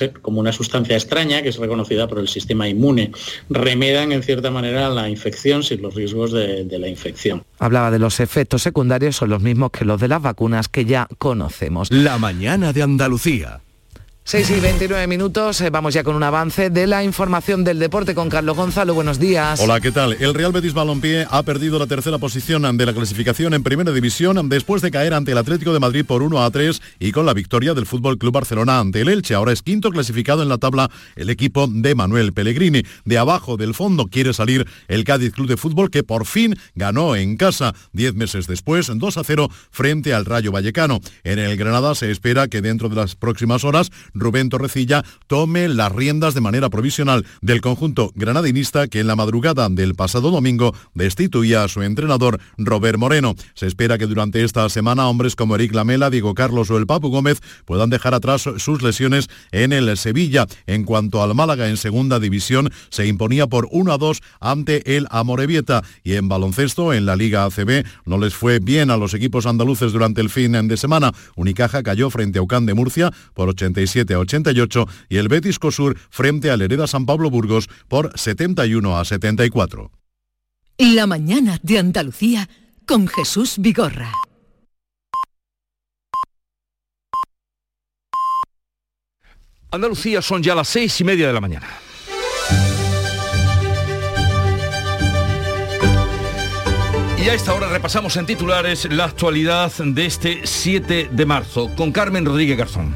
sustancia extraña que es reconocida por el sistema inmune. Remedan en cierta manera la infección sin los riesgos de la infección. Hablaba de los efectos secundarios, son los mismos que los de las vacunas que ya conocemos. La mañana de Andalucía. 6 y 29 minutos, vamos ya con un avance de la información del deporte con Carlos Gonzalo. Buenos días. Hola, ¿qué tal? El Real Betis Balompié ha perdido la tercera posición de la clasificación en Primera División después de caer ante el Atlético de Madrid por 1-3 y con la victoria del Fútbol Club Barcelona ante el Elche. Ahora es quinto clasificado en la tabla el equipo de Manuel Pellegrini. De abajo del fondo quiere salir el Cádiz Club de Fútbol, que por fin ganó en casa 10 meses después, 2-0 frente al Rayo Vallecano. En el Granada se espera que dentro de las próximas horas Rubén Torrecilla, tome las riendas de manera provisional del conjunto granadinista que en la madrugada del pasado domingo destituía a su entrenador Robert Moreno. Se espera que durante esta semana hombres como Eric Lamela, Diego Carlos o el Papu Gómez puedan dejar atrás sus lesiones en el Sevilla. En cuanto al Málaga, en segunda división se imponía por 1-2 ante el Amorebieta, y en baloncesto en la Liga ACB no les fue bien a los equipos andaluces durante el fin de semana. Unicaja cayó frente a UCAM de Murcia por 87-88 y el Betis Cosur frente al Hereda San Pablo Burgos por 71-74. La mañana de Andalucía con Jesús Vigorra. Andalucía, son ya las 6:30 de la mañana. Y a esta hora repasamos en titulares la actualidad de este 7 de marzo con Carmen Rodríguez Garzón.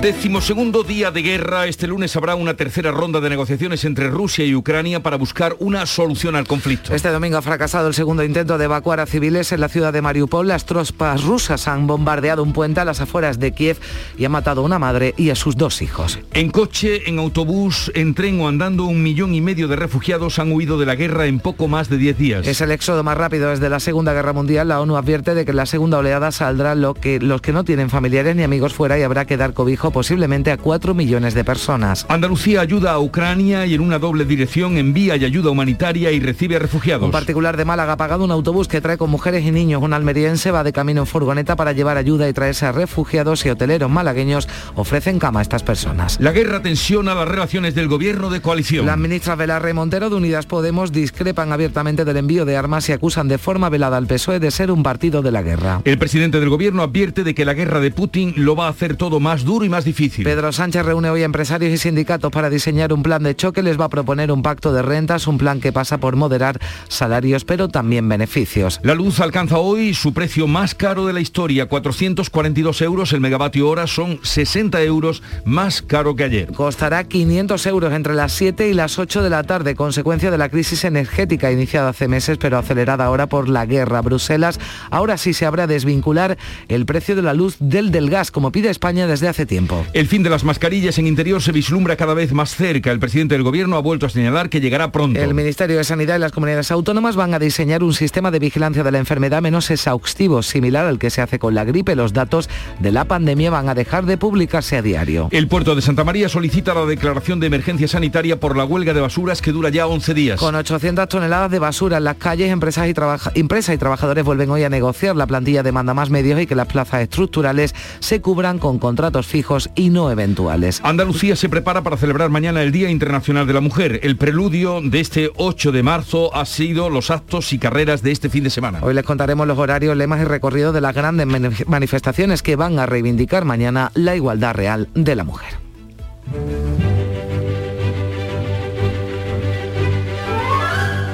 12º día de guerra. Este lunes habrá una tercera ronda de negociaciones entre Rusia y Ucrania para buscar una solución al conflicto. Este domingo ha fracasado el segundo intento de evacuar a civiles en la ciudad de Mariupol. Las tropas rusas han bombardeado un puente a las afueras de Kiev y han matado a una madre y a sus 2 hijos. En coche, en autobús, en tren o andando, 1,5 millones de refugiados han huido de la guerra en poco más de 10 días. Es el éxodo más rápido desde la Segunda Guerra Mundial. La ONU advierte de que en la segunda oleada saldrán los que no tienen familiares ni amigos fuera, y habrá que dar cobijo posiblemente a 4 millones de personas. Andalucía ayuda a Ucrania y en una doble dirección envía y ayuda humanitaria y recibe a refugiados. Un particular de Málaga ha pagado un autobús que trae con mujeres y niños. Un almeriense va de camino en furgoneta para llevar ayuda y traerse a refugiados, y hoteleros malagueños ofrecen cama a estas personas. La guerra tensiona las relaciones del gobierno de coalición. Las ministras Belarra y Montero de Unidas Podemos discrepan abiertamente del envío de armas y acusan de forma velada al PSOE de ser un partido de la guerra. El presidente del gobierno advierte de que la guerra de Putin lo va a hacer todo más duro y más difícil. Pedro Sánchez reúne hoy a empresarios y sindicatos para diseñar un plan de choque. Les va a proponer un pacto de rentas, un plan que pasa por moderar salarios, pero también beneficios. La luz alcanza hoy su precio más caro de la historia, 442 euros el megavatio hora, son 60 euros más caro que ayer. Costará 500 euros entre las 7 y las 8 de la tarde, consecuencia de la crisis energética iniciada hace meses, pero acelerada ahora por la guerra. Bruselas ahora sí se habrá de desvincular el precio de la luz del gas, como pide España desde hace tiempo. El fin de las mascarillas en interior se vislumbra cada vez más cerca. El presidente del gobierno ha vuelto a señalar que llegará pronto. El Ministerio de Sanidad y las comunidades autónomas van a diseñar un sistema de vigilancia de la enfermedad menos exhaustivo, similar al que se hace con la gripe. Los datos de la pandemia van a dejar de publicarse a diario. El puerto de Santa María solicita la declaración de emergencia sanitaria por la huelga de basuras que dura ya 11 días. Con 800 toneladas de basura en las calles, empresas y trabajadores vuelven hoy a negociar. La plantilla demanda más medios y que las plazas estructurales se cubran con contratos fijos y no eventuales. Andalucía se prepara para celebrar mañana el Día Internacional de la Mujer. El preludio de este 8 de marzo ha sido los actos y carreras de este fin de semana. Hoy les contaremos los horarios, lemas y recorridos de las grandes manifestaciones que van a reivindicar mañana la igualdad real de la mujer.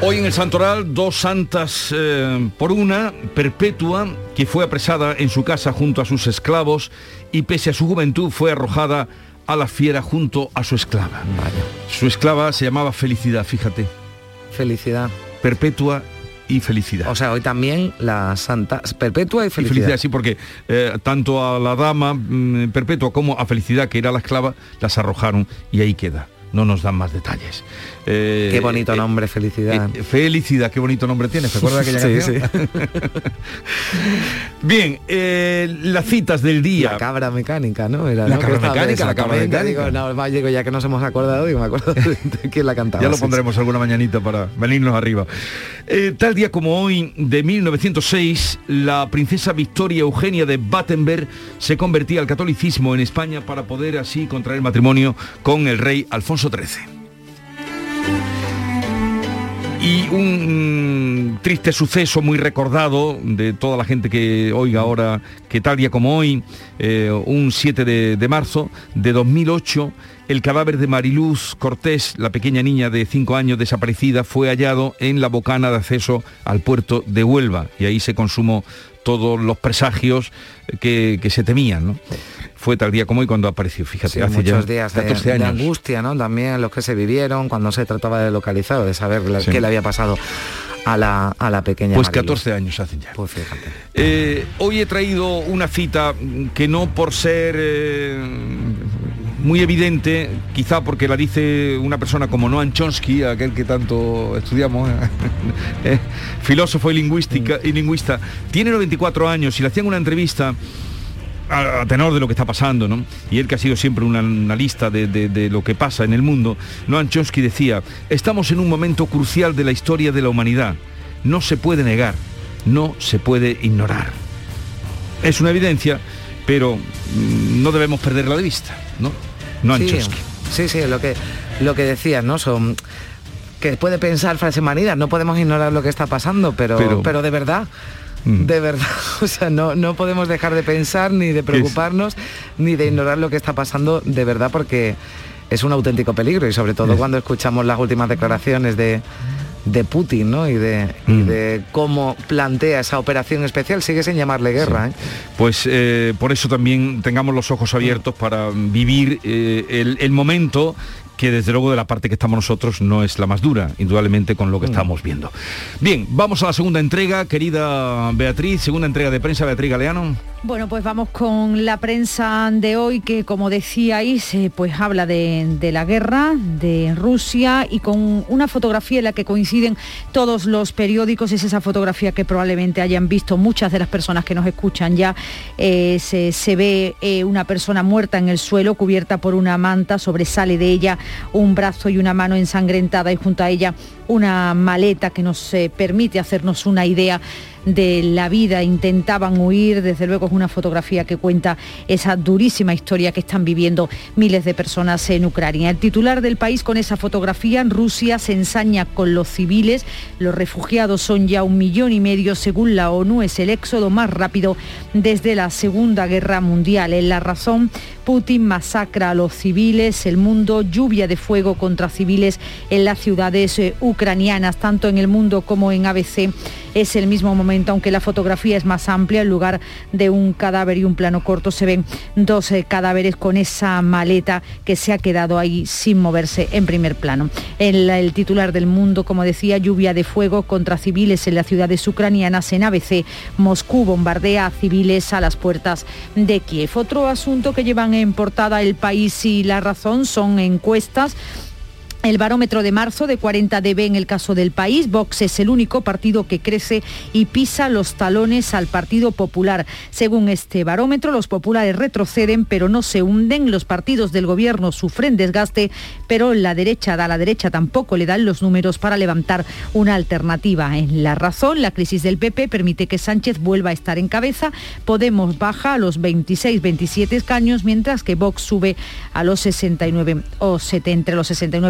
Hoy en el Santoral, 2 santas por una, Perpetua, que fue apresada en su casa junto a sus esclavos y pese a su juventud fue arrojada a la fiera junto a su esclava. Vaya. Su esclava se llamaba Felicidad, fíjate. Felicidad. Perpetua y Felicidad. O sea, hoy también la santa Perpetua y Felicidad. Y Felicidad, sí, porque tanto a la dama Perpetua como a Felicidad, que era la esclava, las arrojaron y ahí queda. No nos dan más detalles. Qué bonito nombre, Felicidad. Felicidad, qué bonito nombre tienes. ¿Te acuerdas de aquella canción? Sí. Bien, las citas del día. La cabra mecánica, ¿no? Era, la, ¿no? Cabra mecánica, esa, la cabra mecánica. Digo, no, más llego, ya que nos hemos acordado, digo, me acuerdo de quién la cantaba. Ya lo pondremos alguna mañanita para venirnos arriba. Tal día como hoy, de 1906, la princesa Victoria Eugenia de Battenberg se convertía al catolicismo en España para poder así contraer matrimonio con el rey Alfonso XIII. Y un triste suceso muy recordado de toda la gente que oiga ahora, que tal día como hoy, un 7 de marzo de 2008, el cadáver de Mariluz Cortés, la pequeña niña de 5 años desaparecida, fue hallado en la bocana de acceso al puerto de Huelva, y ahí se consumó todos los presagios que se temían, ¿no? Fue tal día como hoy cuando apareció, fíjate, sí, hace muchos días 14 años. De angustia, ¿no? También los que se vivieron cuando se trataba de localizar, de saber qué le había pasado. a la pequeña. Pues 14 años hacen ya. Pues fíjate. Hoy he traído una cita que no por ser muy evidente, quizá porque la dice una persona como Noam Chomsky, aquel que tanto estudiamos, filósofo y lingüista, tiene 94 años y le hacían una entrevista a tenor de lo que está pasando, ¿no? Y él, que ha sido siempre un analista de lo que pasa en el mundo, Noam Chomsky decía: estamos en un momento crucial de la historia de la humanidad, no se puede negar, no se puede ignorar. Es una evidencia, pero no debemos perderla de vista, ¿no? Noam Chomsky. Sí, sí, lo que decías, ¿no? Son... que puede pensar frase manida, no podemos ignorar lo que está pasando, pero de verdad... De verdad, o sea, no podemos dejar de pensar, ni de preocuparnos, ni de ignorar lo que está pasando, de verdad, porque es un auténtico peligro, y sobre todo cuando escuchamos las últimas declaraciones de Putin, ¿no? Y de cómo plantea esa operación especial, sigue sin llamarle guerra, sí. ¿Eh? Pues por eso también tengamos los ojos abiertos para vivir el momento, que desde luego de la parte que estamos nosotros no es la más dura, indudablemente, con lo que estamos viendo. Bien, vamos a la segunda entrega, querida Beatriz, segunda entrega de prensa, Beatriz Galeano. Bueno, pues vamos con la prensa de hoy, que como decíais, pues habla de la guerra, de Rusia, y con una fotografía en la que coinciden todos los periódicos. Es esa fotografía que probablemente hayan visto muchas de las personas que nos escuchan ya. Se ve una persona muerta en el suelo, cubierta por una manta, sobresale de ella un brazo y una mano ensangrentada, y junto a ella una maleta que nos permite hacernos una idea de la vida. Intentaban huir, desde luego es una fotografía que cuenta esa durísima historia que están viviendo miles de personas en Ucrania. El titular del País con esa fotografía: Rusia se ensaña con los civiles, los refugiados son ya 1,5 millones, según la ONU, es el éxodo más rápido desde la Segunda Guerra Mundial. En La Razón: Putin masacra a los civiles, el mundo, lluvia de fuego contra civiles en las ciudades ucranianas. Tanto en El Mundo como en ABC es el mismo momento, aunque la fotografía es más amplia. En lugar de un cadáver y un plano corto, se ven dos cadáveres con esa maleta que se ha quedado ahí sin moverse en primer plano. El titular del Mundo, como decía, lluvia de fuego contra civiles en las ciudades ucranianas. En ABC, Moscú bombardea a civiles a las puertas de Kiev. Otro asunto que llevan en portada El País y La Razón son encuestas. El barómetro de marzo de 40dB en el caso del País: Vox es el único partido que crece y pisa los talones al Partido Popular. Según este barómetro, los populares retroceden pero no se hunden, los partidos del gobierno sufren desgaste, pero a la derecha tampoco le dan los números para levantar una alternativa. En La Razón, la crisis del PP permite que Sánchez vuelva a estar en cabeza, Podemos baja a los 26-27 escaños, mientras que Vox sube a los 69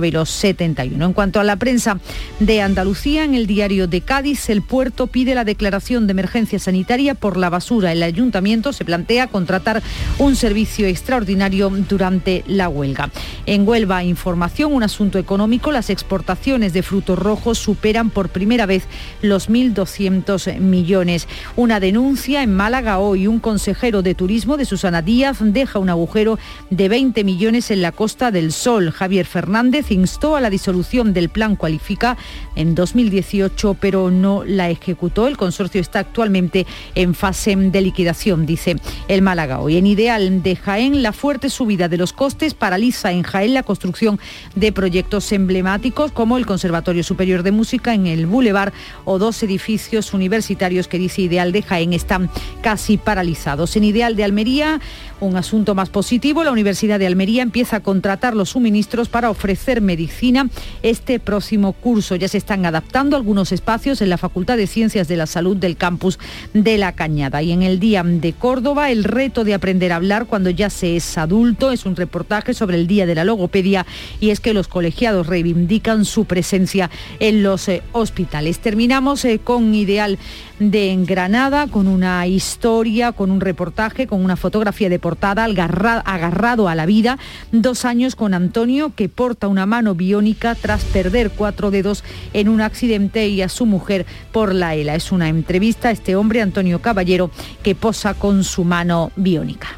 y los 71. En cuanto a la prensa de Andalucía, en el Diario de Cádiz, el puerto pide la declaración de emergencia sanitaria por la basura. El ayuntamiento se plantea contratar un servicio extraordinario durante la huelga. En Huelva Información, un asunto económico: las exportaciones de frutos rojos superan por primera vez los 1.200 millones. Una denuncia en Málaga hoy: un consejero de turismo de Susana Díaz deja un agujero de 20 millones en la Costa del Sol. Javier Fernández instó a la disolución del Plan Cualifica en 2018, pero no la ejecutó. El consorcio está actualmente en fase de liquidación, dice el Málaga hoy. En Ideal de Jaén, la fuerte subida de los costes paraliza en Jaén la construcción de proyectos emblemáticos como el Conservatorio Superior de Música en el Boulevard o dos edificios universitarios que, dice Ideal de Jaén, están casi paralizados. En Ideal de Almería, un asunto más positivo: la Universidad de Almería empieza a contratar los suministros para ofrecer medicina este próximo curso. Ya se están adaptando algunos espacios en la Facultad de Ciencias de la Salud del campus de La Cañada. Y en el Día de Córdoba, el reto de aprender a hablar cuando ya se es adulto. Es un reportaje sobre el Día de la Logopedia, y es que los colegiados reivindican su presencia en los hospitales. Terminamos con Ideal de Granada, con una historia, con un reportaje, con una fotografía de portada, agarrado a la vida, 2 años con Antonio, que porta una mano biónica tras perder 4 dedos en un accidente, y a su mujer por la ELA. Es una entrevista a este hombre, Antonio Caballero, que posa con su mano biónica.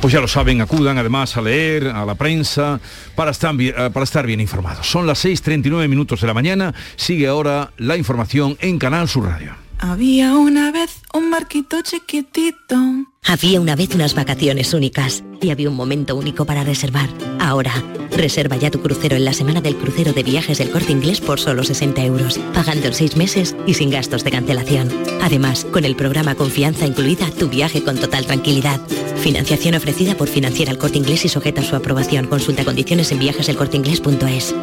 Pues ya lo saben, acudan además a leer, a la prensa, para estar bien informados. Son las 6:39 minutos de la mañana. Sigue ahora la información en Canal Sur Radio. Había una vez un barquito chiquitito. Había una vez unas vacaciones únicas y había un momento único para reservar. Ahora, reserva ya tu crucero en la semana del crucero de viajes del Corte Inglés por solo 60€, pagando en 6 meses y sin gastos de cancelación. Además, con el programa Confianza incluida, tu viaje con total tranquilidad. Financiación ofrecida por Financiera El Corte Inglés y sujeta a su aprobación. Consulta condiciones en viajeselcorteinglés.es.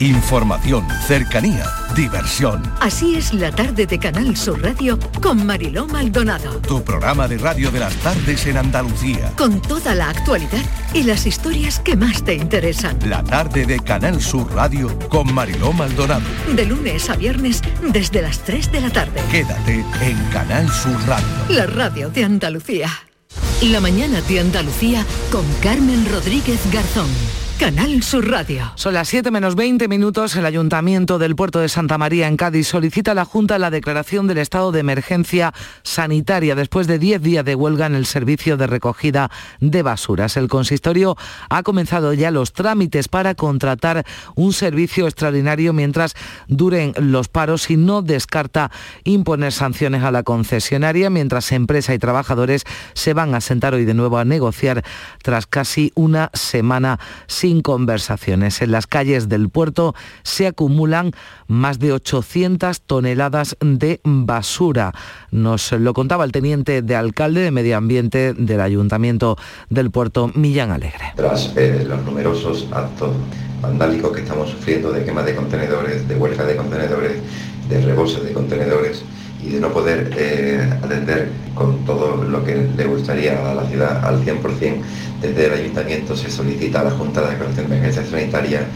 Información, cercanía, diversión. Así es la tarde de Canal Sur Radio con Mariló Maldonado. Tu programa de radio de las tardes en Andalucía. Con toda la actualidad y las historias que más te interesan. La tarde de Canal Sur Radio con Mariló Maldonado. De lunes a viernes desde las 3 de la tarde. Quédate en Canal Sur Radio. La radio de Andalucía. La mañana de Andalucía con Carmen Rodríguez Garzón. Canal Sur Radio. Son las 7:20. El Ayuntamiento del Puerto de Santa María en Cádiz solicita a la Junta la declaración del estado de emergencia sanitaria después de 10 días de huelga en el servicio de recogida de basuras. El consistorio ha comenzado ya los trámites para contratar un servicio extraordinario mientras duren los paros y no descarta imponer sanciones a la concesionaria, mientras empresa y trabajadores se van a sentar hoy de nuevo a negociar tras casi una semana sin conversaciones. En las calles del puerto se acumulan más de 800 toneladas de basura. Nos lo contaba el teniente de alcalde de Medio Ambiente del Ayuntamiento del Puerto, Millán Alegre. Tras los numerosos actos vandálicos que estamos sufriendo, de quema de contenedores, de huelga de contenedores, de rebose de contenedores y de no poder atender con todo lo que le gustaría a la ciudad al 100%, desde el Ayuntamiento se solicita a la Junta de Declaración de Emergencia Sanitaria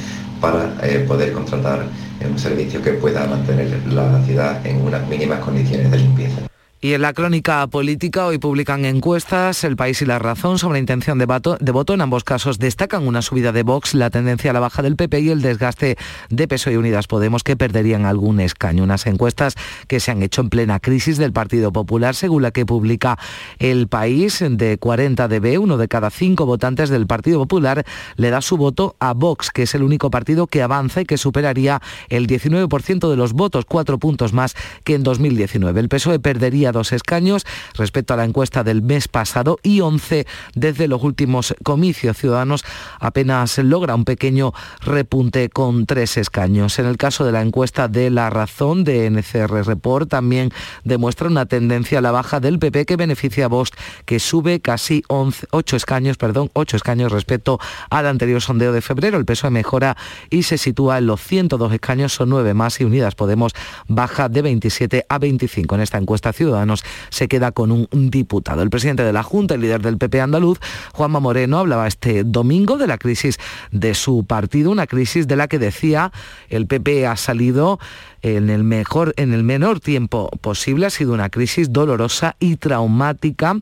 para poder contratar un servicio que pueda mantener la ciudad en unas mínimas condiciones de limpieza. Y en la crónica política hoy publican encuestas El País y La Razón sobre intención de voto. En ambos casos destacan una subida de Vox, la tendencia a la baja del PP y el desgaste de PSOE y Unidas Podemos, que perderían algún escaño. Unas encuestas que se han hecho en plena crisis del Partido Popular, según la que publica El País. De 40 DB, 1 de cada 5 votantes del Partido Popular le da su voto a Vox, que es el único partido que avanza y que superaría el 19% de los votos, 4 puntos más que en 2019. El PSOE perdería 2 escaños respecto a la encuesta del mes pasado y 11 desde los últimos comicios. Ciudadanos apenas logra un pequeño repunte con 3 escaños. En el caso de la encuesta de La Razón de NCR Report también demuestra una tendencia a la baja del PP que beneficia a Vox, que sube casi 8 escaños respecto al anterior sondeo de febrero. El PSOE mejora y se sitúa en los 102 escaños, son 9 más, y Unidas Podemos baja de 27 a 25. En esta encuesta Ciudadanos se queda con un diputado. El presidente de la Junta, el líder del PP andaluz, Juanma Moreno, hablaba este domingo de la crisis de su partido, una crisis de la que decía el PP ha salido en el menor tiempo posible. Ha sido una crisis dolorosa y traumática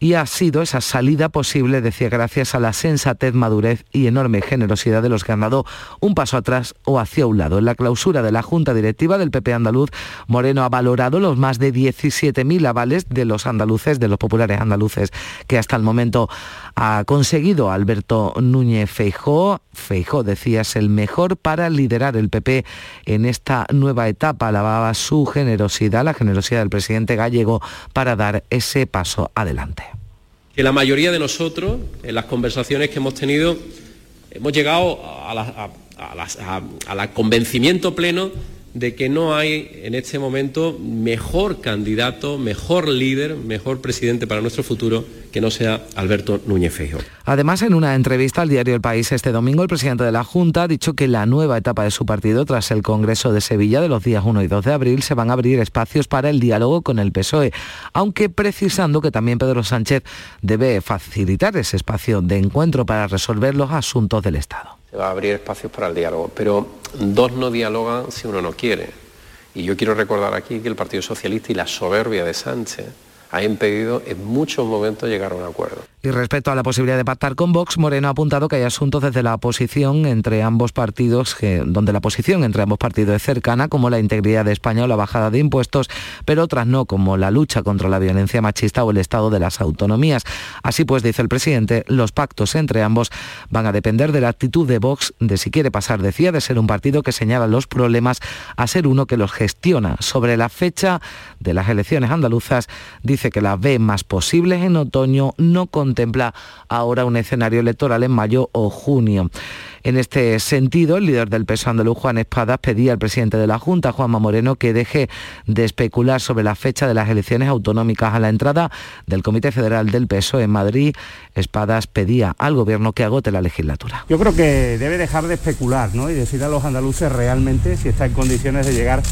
y ha sido esa salida posible, decía, gracias a la sensatez, madurez y enorme generosidad de los que han dado un paso atrás o hacia un lado. En la clausura de la Junta Directiva del PP andaluz, Moreno ha valorado los más de 17.000 avales de los andaluces, de los populares andaluces, que hasta el momento ha conseguido Alberto Núñez Feijóo. Feijóo, decía, es el mejor para liderar el PP en esta nueva etapa. Alababa su generosidad, la generosidad del presidente gallego para dar ese paso adelante. Que la mayoría de nosotros, en las conversaciones que hemos tenido, hemos llegado al convencimiento pleno de que no hay en este momento mejor candidato, mejor líder, mejor presidente para nuestro futuro que no sea Alberto Núñez Feijóo. Además, en una entrevista al diario El País este domingo, el presidente de la Junta ha dicho que la nueva etapa de su partido, tras el Congreso de Sevilla de los días 1 y 2 de abril, se van a abrir espacios para el diálogo con el PSOE, aunque precisando que también Pedro Sánchez debe facilitar ese espacio de encuentro para resolver los asuntos del Estado. se va a abrir espacios para el diálogo. Pero dos no dialogan si uno no quiere. Y yo quiero recordar aquí que el Partido Socialista y la soberbia de Sánchez ha impedido en muchos momentos llegar a un acuerdo. Y respecto a la posibilidad de pactar con Vox, Moreno ha apuntado que hay asuntos desde la posición entre ambos partidos, donde la posición entre ambos partidos es cercana, como la integridad de España o la bajada de impuestos, pero otras no, como la lucha contra la violencia machista o el estado de las autonomías. Así pues, dice el presidente, los pactos entre ambos van a depender de la actitud de Vox, de si quiere pasar, decía, de ser un partido que señala los problemas a ser uno que los gestiona. Sobre la fecha de las elecciones andaluzas, dice que las ve más posibles en otoño, no contempla ahora un escenario electoral en mayo o junio. En este sentido, el líder del PSOE andaluz, Juan Espadas, pedía al presidente de la Junta, Juanma Moreno, que deje de especular sobre la fecha de las elecciones autonómicas. A la entrada del Comité Federal del PSOE en Madrid, Espadas pedía al Gobierno que agote la legislatura. Yo creo que debe dejar de especular, ¿no?, y decir a los andaluces realmente si está en condiciones de llegar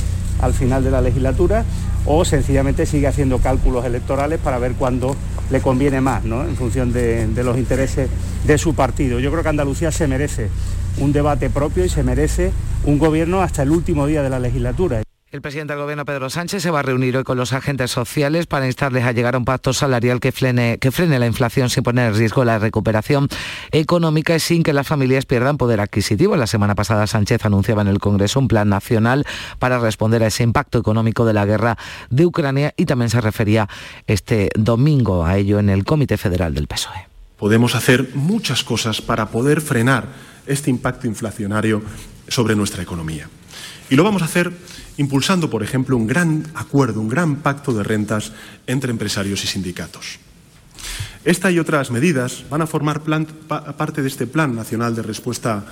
al final de la legislatura o sencillamente sigue haciendo cálculos electorales para ver cuándo le conviene más, ¿no?, en función de los intereses de su partido. Yo creo que Andalucía se merece un debate propio y se merece un gobierno hasta el último día de la legislatura. El presidente del Gobierno, Pedro Sánchez, se va a reunir hoy con los agentes sociales para instarles a llegar a un pacto salarial que frene la inflación sin poner en riesgo la recuperación económica y sin que las familias pierdan poder adquisitivo. La semana pasada Sánchez anunciaba en el Congreso un plan nacional para responder a ese impacto económico de la guerra de Ucrania y también se refería este domingo a ello en el Comité Federal del PSOE. Podemos hacer muchas cosas para poder frenar este impacto inflacionario sobre nuestra economía. Y lo vamos a hacer impulsando, por ejemplo, un gran acuerdo, un gran pacto de rentas entre empresarios y sindicatos. Esta y otras medidas van a formar parte de este Plan Nacional de Respuesta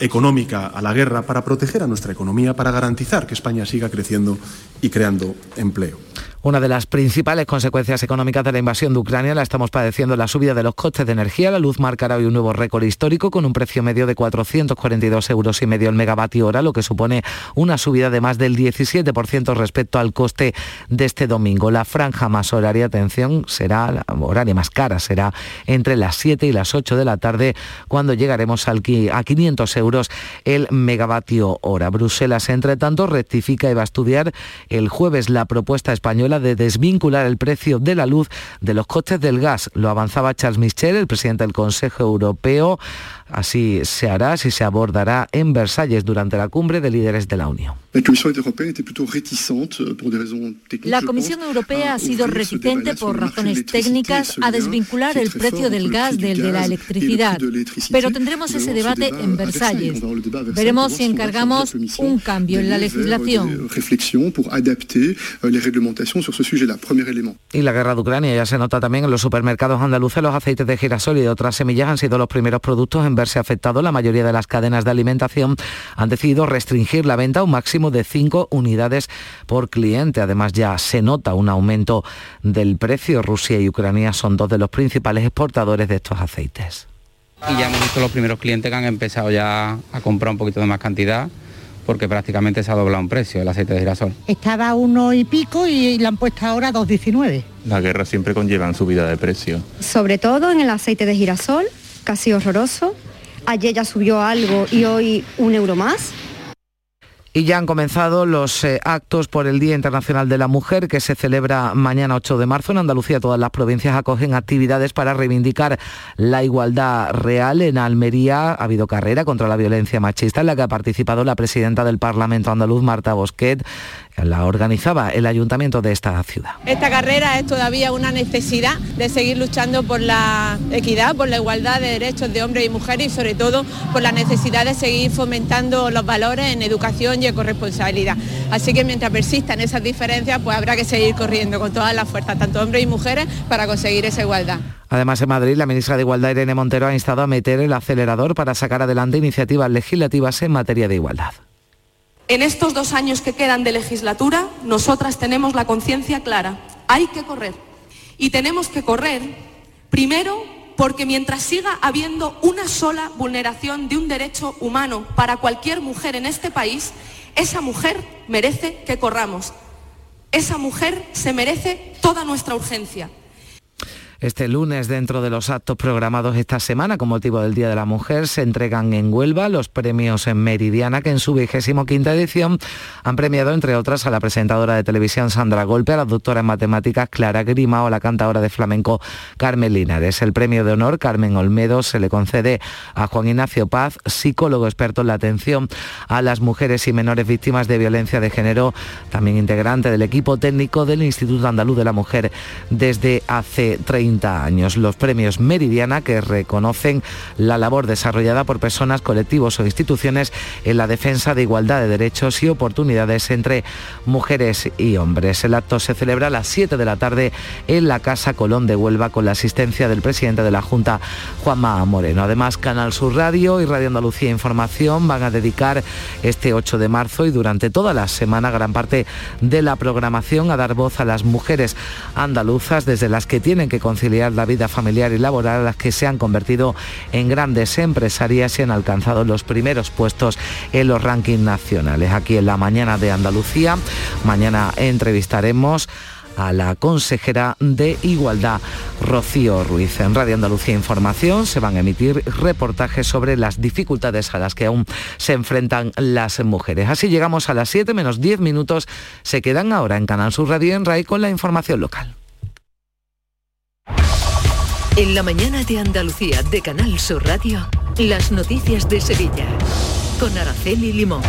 Económica a la Guerra para proteger a nuestra economía, para garantizar que España siga creciendo y creando empleo. Una de las principales consecuencias económicas de la invasión de Ucrania la estamos padeciendo, la subida de los costes de energía. La luz marcará hoy un nuevo récord histórico con un precio medio de 442,5 € el megavatio hora, lo que supone una subida de más del 17% respecto al coste de este domingo. La franja más horaria, atención, será la horaria más cara, será entre las 7 y las 8 de la tarde, cuando llegaremos a 500 € el megavatio hora. Bruselas, entre tanto, rectifica y va a estudiar el jueves la propuesta española de desvincular el precio de la luz de los costes del gas. Lo avanzaba Charles Michel, el presidente del Consejo Europeo. Así se hará si se abordará en Versalles durante la cumbre de líderes de la Unión. La Comisión Europea ha sido reticente por razones técnicas a desvincular el precio del gas del de la electricidad, pero tendremos ese debate en Versalles. Veremos si encargamos un cambio en la legislación. Y la guerra de Ucrania ya se nota también en los supermercados andaluces. Los aceites de girasol y de otras semillas han sido los primeros productos en verse afectados. La mayoría de las cadenas de alimentación han decidido restringir la venta a un máximo de 5 unidades por cliente. Además, ya se nota un aumento del precio. Rusia y Ucrania son dos de los principales exportadores de estos aceites. Y ya hemos visto los primeros clientes que han empezado ya a comprar un poquito de más cantidad, porque prácticamente se ha doblado un precio el aceite de girasol. Estaba a 1 y pico y lo han puesto ahora a 2,19. La guerra siempre conlleva subida de precio. Sobre todo en el aceite de girasol, casi horroroso. Ayer ya subió algo y hoy 1 € más. Y ya han comenzado los actos por el Día Internacional de la Mujer, que se celebra mañana 8 de marzo. En Andalucía todas las provincias acogen actividades para reivindicar la igualdad real. En Almería ha habido carrera contra la violencia machista, en la que ha participado la presidenta del Parlamento andaluz, Marta Bosquet. La organizaba el ayuntamiento de esta ciudad. Esta carrera es todavía una necesidad de seguir luchando por la equidad, por la igualdad de derechos de hombres y mujeres, y sobre todo por la necesidad de seguir fomentando los valores en educación y en corresponsabilidad. Así que mientras persistan esas diferencias, pues habrá que seguir corriendo con todas las fuerzas, tanto hombres y mujeres, para conseguir esa igualdad. Además, en Madrid, la ministra de Igualdad, Irene Montero, ha instado a meter el acelerador para sacar adelante iniciativas legislativas en materia de igualdad. En estos 2 años que quedan de legislatura, nosotras tenemos la conciencia clara. Hay que correr. Y tenemos que correr, primero, porque mientras siga habiendo una sola vulneración de un derecho humano para cualquier mujer en este país, esa mujer merece que corramos. Esa mujer se merece toda nuestra urgencia. Este lunes, dentro de los actos programados esta semana con motivo del Día de la Mujer, se entregan en Huelva los premios en Meridiana, que en su 25ª edición han premiado, entre otras, a la presentadora de televisión Sandra Golpe, a la doctora en matemáticas Clara Grima o a la cantadora de flamenco Carmen Linares. El premio de honor Carmen Olmedo se le concede a Juan Ignacio Paz, psicólogo experto en la atención a las mujeres y menores víctimas de violencia de género, también integrante del equipo técnico del Instituto Andaluz de la Mujer desde hace 30 años. Los premios Meridiana, que reconocen la labor desarrollada por personas, colectivos o instituciones en la defensa de igualdad de derechos y oportunidades entre mujeres y hombres. El acto se celebra a las 7 de la tarde en la Casa Colón de Huelva con la asistencia del presidente de la Junta, Juanma Moreno. Además, Canal Sur Radio y Radio Andalucía Información van a dedicar este 8 de marzo y durante toda la semana gran parte de la programación a dar voz a las mujeres andaluzas, desde las que tienen que conciliar la vida familiar y laboral, a las que se han convertido en grandes empresarias y han alcanzado los primeros puestos en los rankings nacionales. Aquí en La Mañana de Andalucía, mañana entrevistaremos a la consejera de Igualdad, Rocío Ruiz. En Radio Andalucía Información se van a emitir reportajes sobre las dificultades a las que aún se enfrentan las mujeres. Así llegamos a las 7 menos 10 minutos. Se quedan ahora en Canal Sur Radio en RAI con la información local. En La Mañana de Andalucía de Canal Sur Radio, las noticias de Sevilla, con Araceli Limón.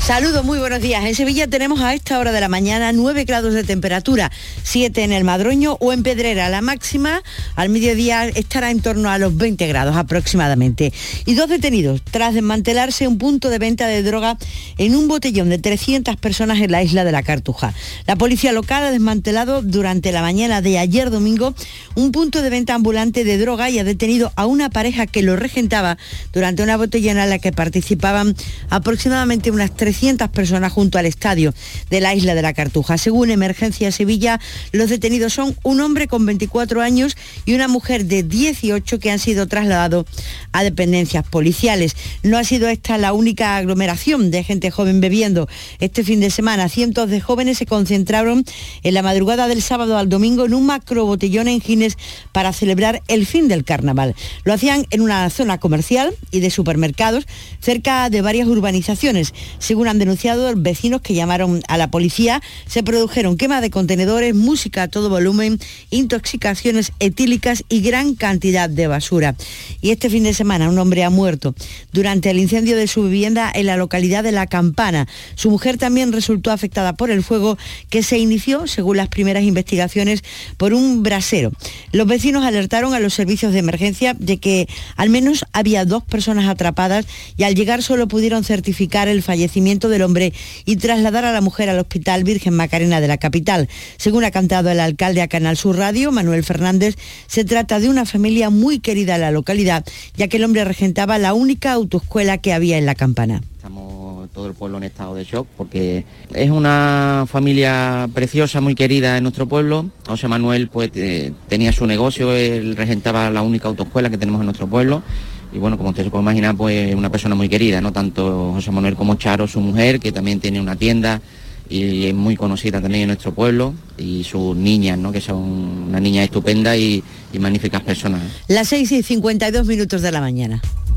Saludos, muy buenos días. En Sevilla tenemos a esta hora de la mañana 9 grados de temperatura, 7 en el Madroño o en Pedrera. La máxima al mediodía estará en torno a los 20 grados aproximadamente. Y 2 detenidos tras desmantelarse un punto de venta de droga en un botellón de 300 personas en la isla de la Cartuja. La policía local ha desmantelado durante la mañana de ayer domingo un punto de venta ambulante de droga y ha detenido a una pareja que lo regentaba durante una botellona en la que participaban aproximadamente unas 300 personas junto al estadio de la isla de la Cartuja. Según Emergencia Sevilla, los detenidos son un hombre con 24 años y una mujer de 18 que han sido trasladados a dependencias policiales. No ha sido esta la única aglomeración de gente joven bebiendo. Este fin de semana, cientos de jóvenes se concentraron en la madrugada del sábado al domingo en un macrobotellón en Gines para celebrar el fin del carnaval. Lo hacían en una zona comercial y de supermercados cerca de varias urbanizaciones. Según han denunciado vecinos que llamaron a la policía, se produjeron quemas de contenedores, música a todo volumen, intoxicaciones etílicas y gran cantidad de basura. Y este fin de semana un hombre ha muerto durante el incendio de su vivienda en la localidad de La Campana. Su mujer también resultó afectada por el fuego que se inició, según las primeras investigaciones, por un brasero. Los vecinos alertaron a los servicios de emergencia de que al menos había 2 personas atrapadas y al llegar solo pudieron certificar el fallecimiento del hombre y trasladar a la mujer al Hospital Virgen Macarena de la capital. Según ha cantado el alcalde a Canal Sur Radio, Manuel Fernández, se trata de una familia muy querida en la localidad, ya que el hombre regentaba la única autoescuela que había en La Campana. Estamos todo el pueblo en estado de shock porque es una familia preciosa, muy querida en nuestro pueblo. José Manuel pues tenía su negocio, él regentaba la única autoescuela que tenemos en nuestro pueblo. Y bueno, como usted se puede imaginar, pues una persona muy querida, ¿no? Tanto José Manuel como Charo, su mujer, que también tiene una tienda y es muy conocida también en nuestro pueblo, y sus niñas, ¿no? Que son una niña estupenda y magníficas personas. Las 6:52 de la mañana.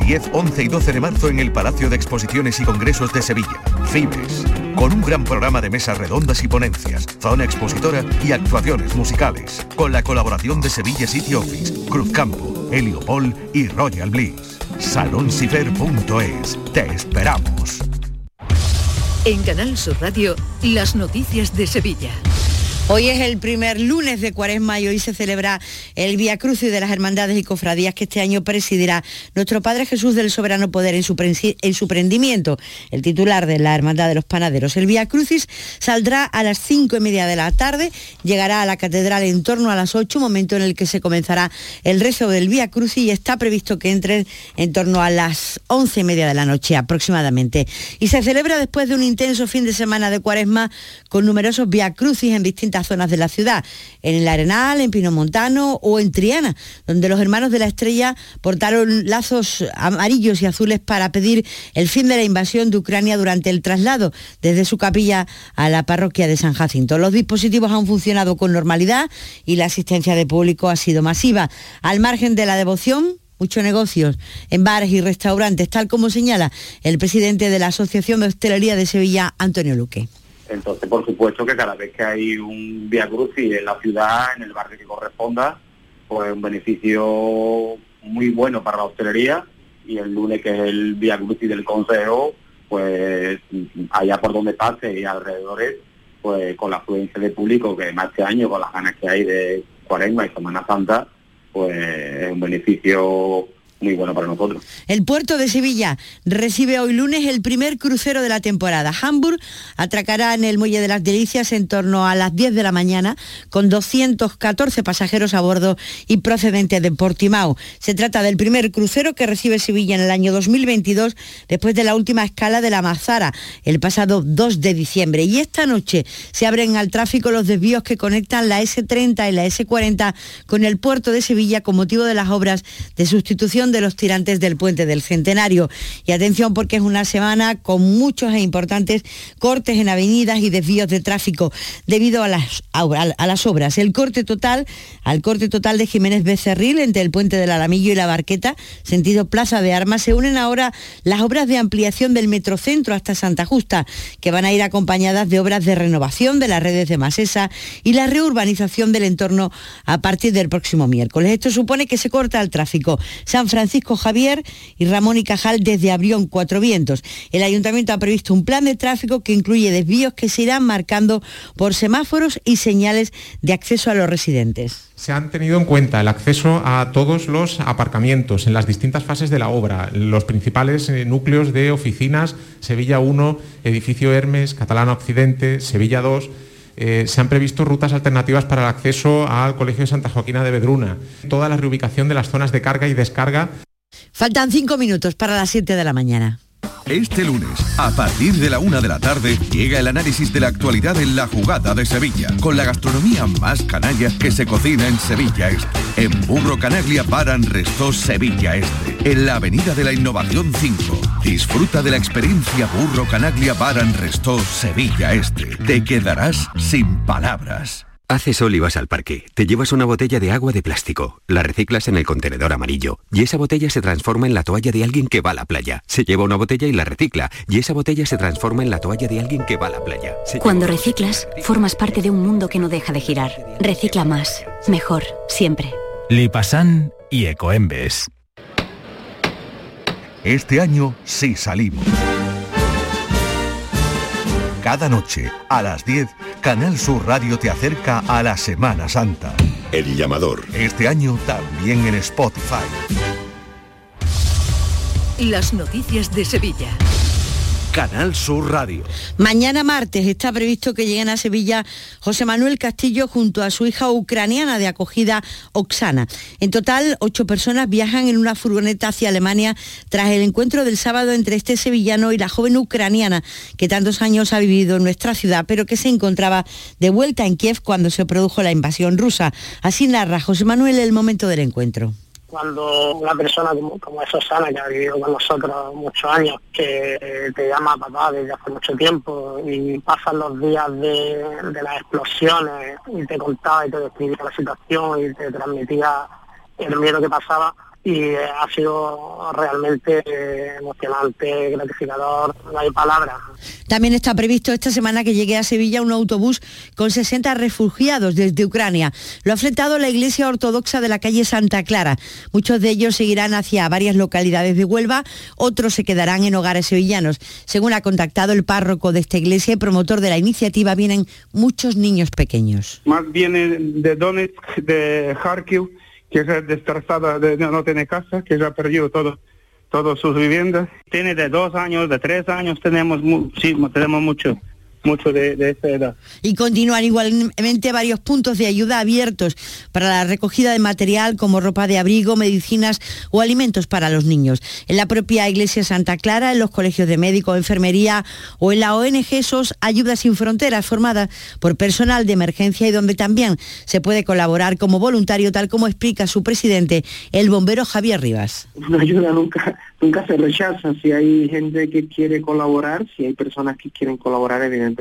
10, 11 y 12 de marzo en el Palacio de Exposiciones y Congresos de Sevilla. FIBES, con un gran programa de mesas redondas y ponencias, zona expositora y actuaciones musicales, con la colaboración de Sevilla City Office, Cruzcampo, Heliopol y Royal Bliss. Salonsifer.es. Te esperamos. En Canal Sur Radio, las noticias de Sevilla, Hoy es el primer lunes de Cuaresma y hoy se celebra el Vía Crucis de las Hermandades y Cofradías que este año presidirá nuestro Padre Jesús del Soberano Poder en su prendimiento. El titular de la Hermandad de los Panaderos, el Vía Crucis, saldrá a las 5:30 de la tarde, llegará a la catedral en torno a las 8, momento en el que se comenzará el rezo del Vía Crucis y está previsto que entre en torno a las 11:30 de la noche aproximadamente. Y se celebra después de un intenso fin de semana de Cuaresma con numerosos Vía Crucis en distintas zonas de la ciudad, en el Arenal, en Pinomontano o en Triana, donde los hermanos de la Estrella portaron lazos amarillos y azules para pedir el fin de la invasión de Ucrania durante el traslado desde su capilla a la parroquia de San Jacinto. Los dispositivos han funcionado con normalidad y la asistencia de público ha sido masiva. Al margen de la devoción, muchos negocios en bares y restaurantes, tal como señala el presidente de la Asociación de Hostelería de Sevilla, Antonio Luque. Entonces, por supuesto que cada vez que hay un Vía Crucis en la ciudad, en el barrio que corresponda, pues un beneficio muy bueno para la hostelería, y el lunes, que es el Vía Crucis del Consejo, pues allá por donde pase y alrededores, pues con la afluencia de público, que más este año, con las ganas que hay de Cuaresma y Semana Santa, pues es un beneficio muy bueno para nosotros. El puerto de Sevilla recibe hoy lunes el primer crucero de la temporada. Hamburg atracará en el Muelle de las Delicias en torno a las 10 de la mañana con 214 pasajeros a bordo y procedentes de Portimao. Se trata del primer crucero que recibe Sevilla en el año 2022 después de la última escala de la Mazara el pasado 2 de diciembre. Y esta noche se abren al tráfico los desvíos que conectan la S30 y la S40 con el puerto de Sevilla con motivo de las obras de sustitución de los tirantes del puente del Centenario. Y atención, porque es una semana con muchos e importantes cortes en avenidas y desvíos de tráfico debido a las obras. Al corte total de Jiménez Becerril entre el puente del Alamillo y la Barqueta, sentido Plaza de Armas, se unen ahora las obras de ampliación del Metrocentro hasta Santa Justa, que van a ir acompañadas de obras de renovación de las redes de Masesa y la reurbanización del entorno a partir del próximo miércoles. Esto supone que se corta el tráfico San Francisco Javier y Ramón y Cajal desde Abrión Cuatro Vientos. El ayuntamiento ha previsto un plan de tráfico que incluye desvíos que se irán marcando por semáforos y señales de acceso a los residentes. Se han tenido en cuenta el acceso a todos los aparcamientos en las distintas fases de la obra, los principales núcleos de oficinas, Sevilla 1, Edificio Hermes, Catalana Occidente, Sevilla 2... se han previsto rutas alternativas para el acceso al Colegio de Santa Joaquina de Vedruna, toda la reubicación de las zonas de carga y descarga. Faltan 5 minutos para las 7 de la mañana. Este lunes, a partir de la 1 de la tarde, llega el análisis de la actualidad en La Jugada de Sevilla, con la gastronomía más canalla que se cocina en Sevilla Este. En Burro Canaglia Bar & Restaurant Sevilla Este, en la Avenida de la Innovación 5. Disfruta de la experiencia Burro Canaglia Bar & Restaurant Sevilla Este. Te quedarás sin palabras. Haces sol y vas al parque, te llevas una botella de agua de plástico, la reciclas en el contenedor amarillo y esa botella se transforma en la toalla de alguien que va a la playa. Se lleva una botella y la recicla y esa botella se transforma en la toalla de alguien que va a la playa. Cuando reciclas, formas parte de un mundo que no deja de girar. Recicla más, mejor, siempre. Lipasan y Ecoembes. Este año sí salimos. Cada noche, a las 10, Canal Sur Radio te acerca a la Semana Santa. El llamador. Este año también en Spotify. Las noticias de Sevilla. Canal Sur Radio. Mañana martes está previsto que lleguen a Sevilla José Manuel Castillo junto a su hija ucraniana de acogida, Oksana. En total, 8 personas viajan en una furgoneta hacia Alemania tras el encuentro del sábado entre este sevillano y la joven ucraniana que tantos años ha vivido en nuestra ciudad, pero que se encontraba de vuelta en Kiev cuando se produjo la invasión rusa. Así narra José Manuel el momento del encuentro. Cuando una persona como es Oksana, que ha vivido con nosotros muchos años, que te llama papá desde hace mucho tiempo y pasan los días de las explosiones y te contaba y te describía la situación y te transmitía el miedo que pasaba, y ha sido realmente emocionante, gratificador, no hay palabras. También está previsto esta semana que llegue a Sevilla un autobús con 60 refugiados desde Ucrania. Lo ha fletado la iglesia ortodoxa de la calle Santa Clara. Muchos de ellos seguirán hacia varias localidades de Huelva, otros se quedarán en hogares sevillanos. Según ha contactado el párroco de esta iglesia y promotor de la iniciativa, vienen muchos niños pequeños. Más vienen de Donetsk, de Kharkiv, que es destrozada, no tiene casa, que ya ha perdido todas sus viviendas. Tiene de 2 años, de 3 años, tenemos mucho de esta edad. Y continúan igualmente varios puntos de ayuda abiertos para la recogida de material como ropa de abrigo, medicinas o alimentos para los niños. En la propia iglesia Santa Clara, en los colegios de médicos, enfermería o en la ONG SOS Ayudas Sin Fronteras, formada por personal de emergencia y donde también se puede colaborar como voluntario, tal como explica su presidente, el bombero Javier Rivas. Una ayuda nunca se rechaza. Si hay gente que quiere colaborar, si hay personas que quieren colaborar, evidentemente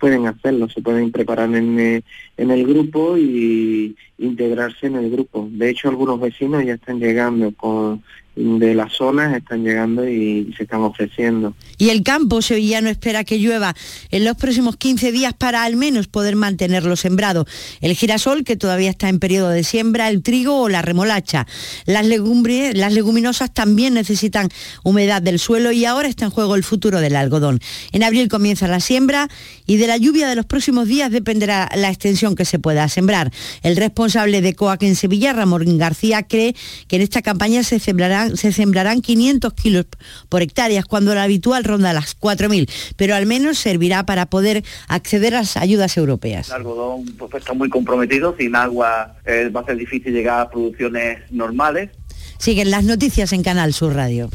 pueden hacerlo, se pueden preparar en el grupo y integrarse en el grupo. De hecho, algunos vecinos ya están llegando de las zonas, están llegando y se están ofreciendo. Y el campo sevillano espera que llueva en los próximos 15 días para al menos poder mantenerlo sembrado. El girasol, que todavía está en periodo de siembra, el trigo o la remolacha. Las leguminosas también necesitan humedad del suelo y ahora está en juego el futuro del algodón. En abril comienza la siembra y de la lluvia de los próximos días dependerá la extensión que se pueda sembrar. El responsable de COAC en Sevilla, Ramón García, cree que en esta campaña se sembrarán 500 kilos por hectáreas, cuando la habitual ronda las 4.000, pero al menos servirá para poder acceder a las ayudas europeas. El algodón pues está muy comprometido, sin agua va a ser difícil llegar a producciones normales. Siguen las noticias en Canal Sur Radio.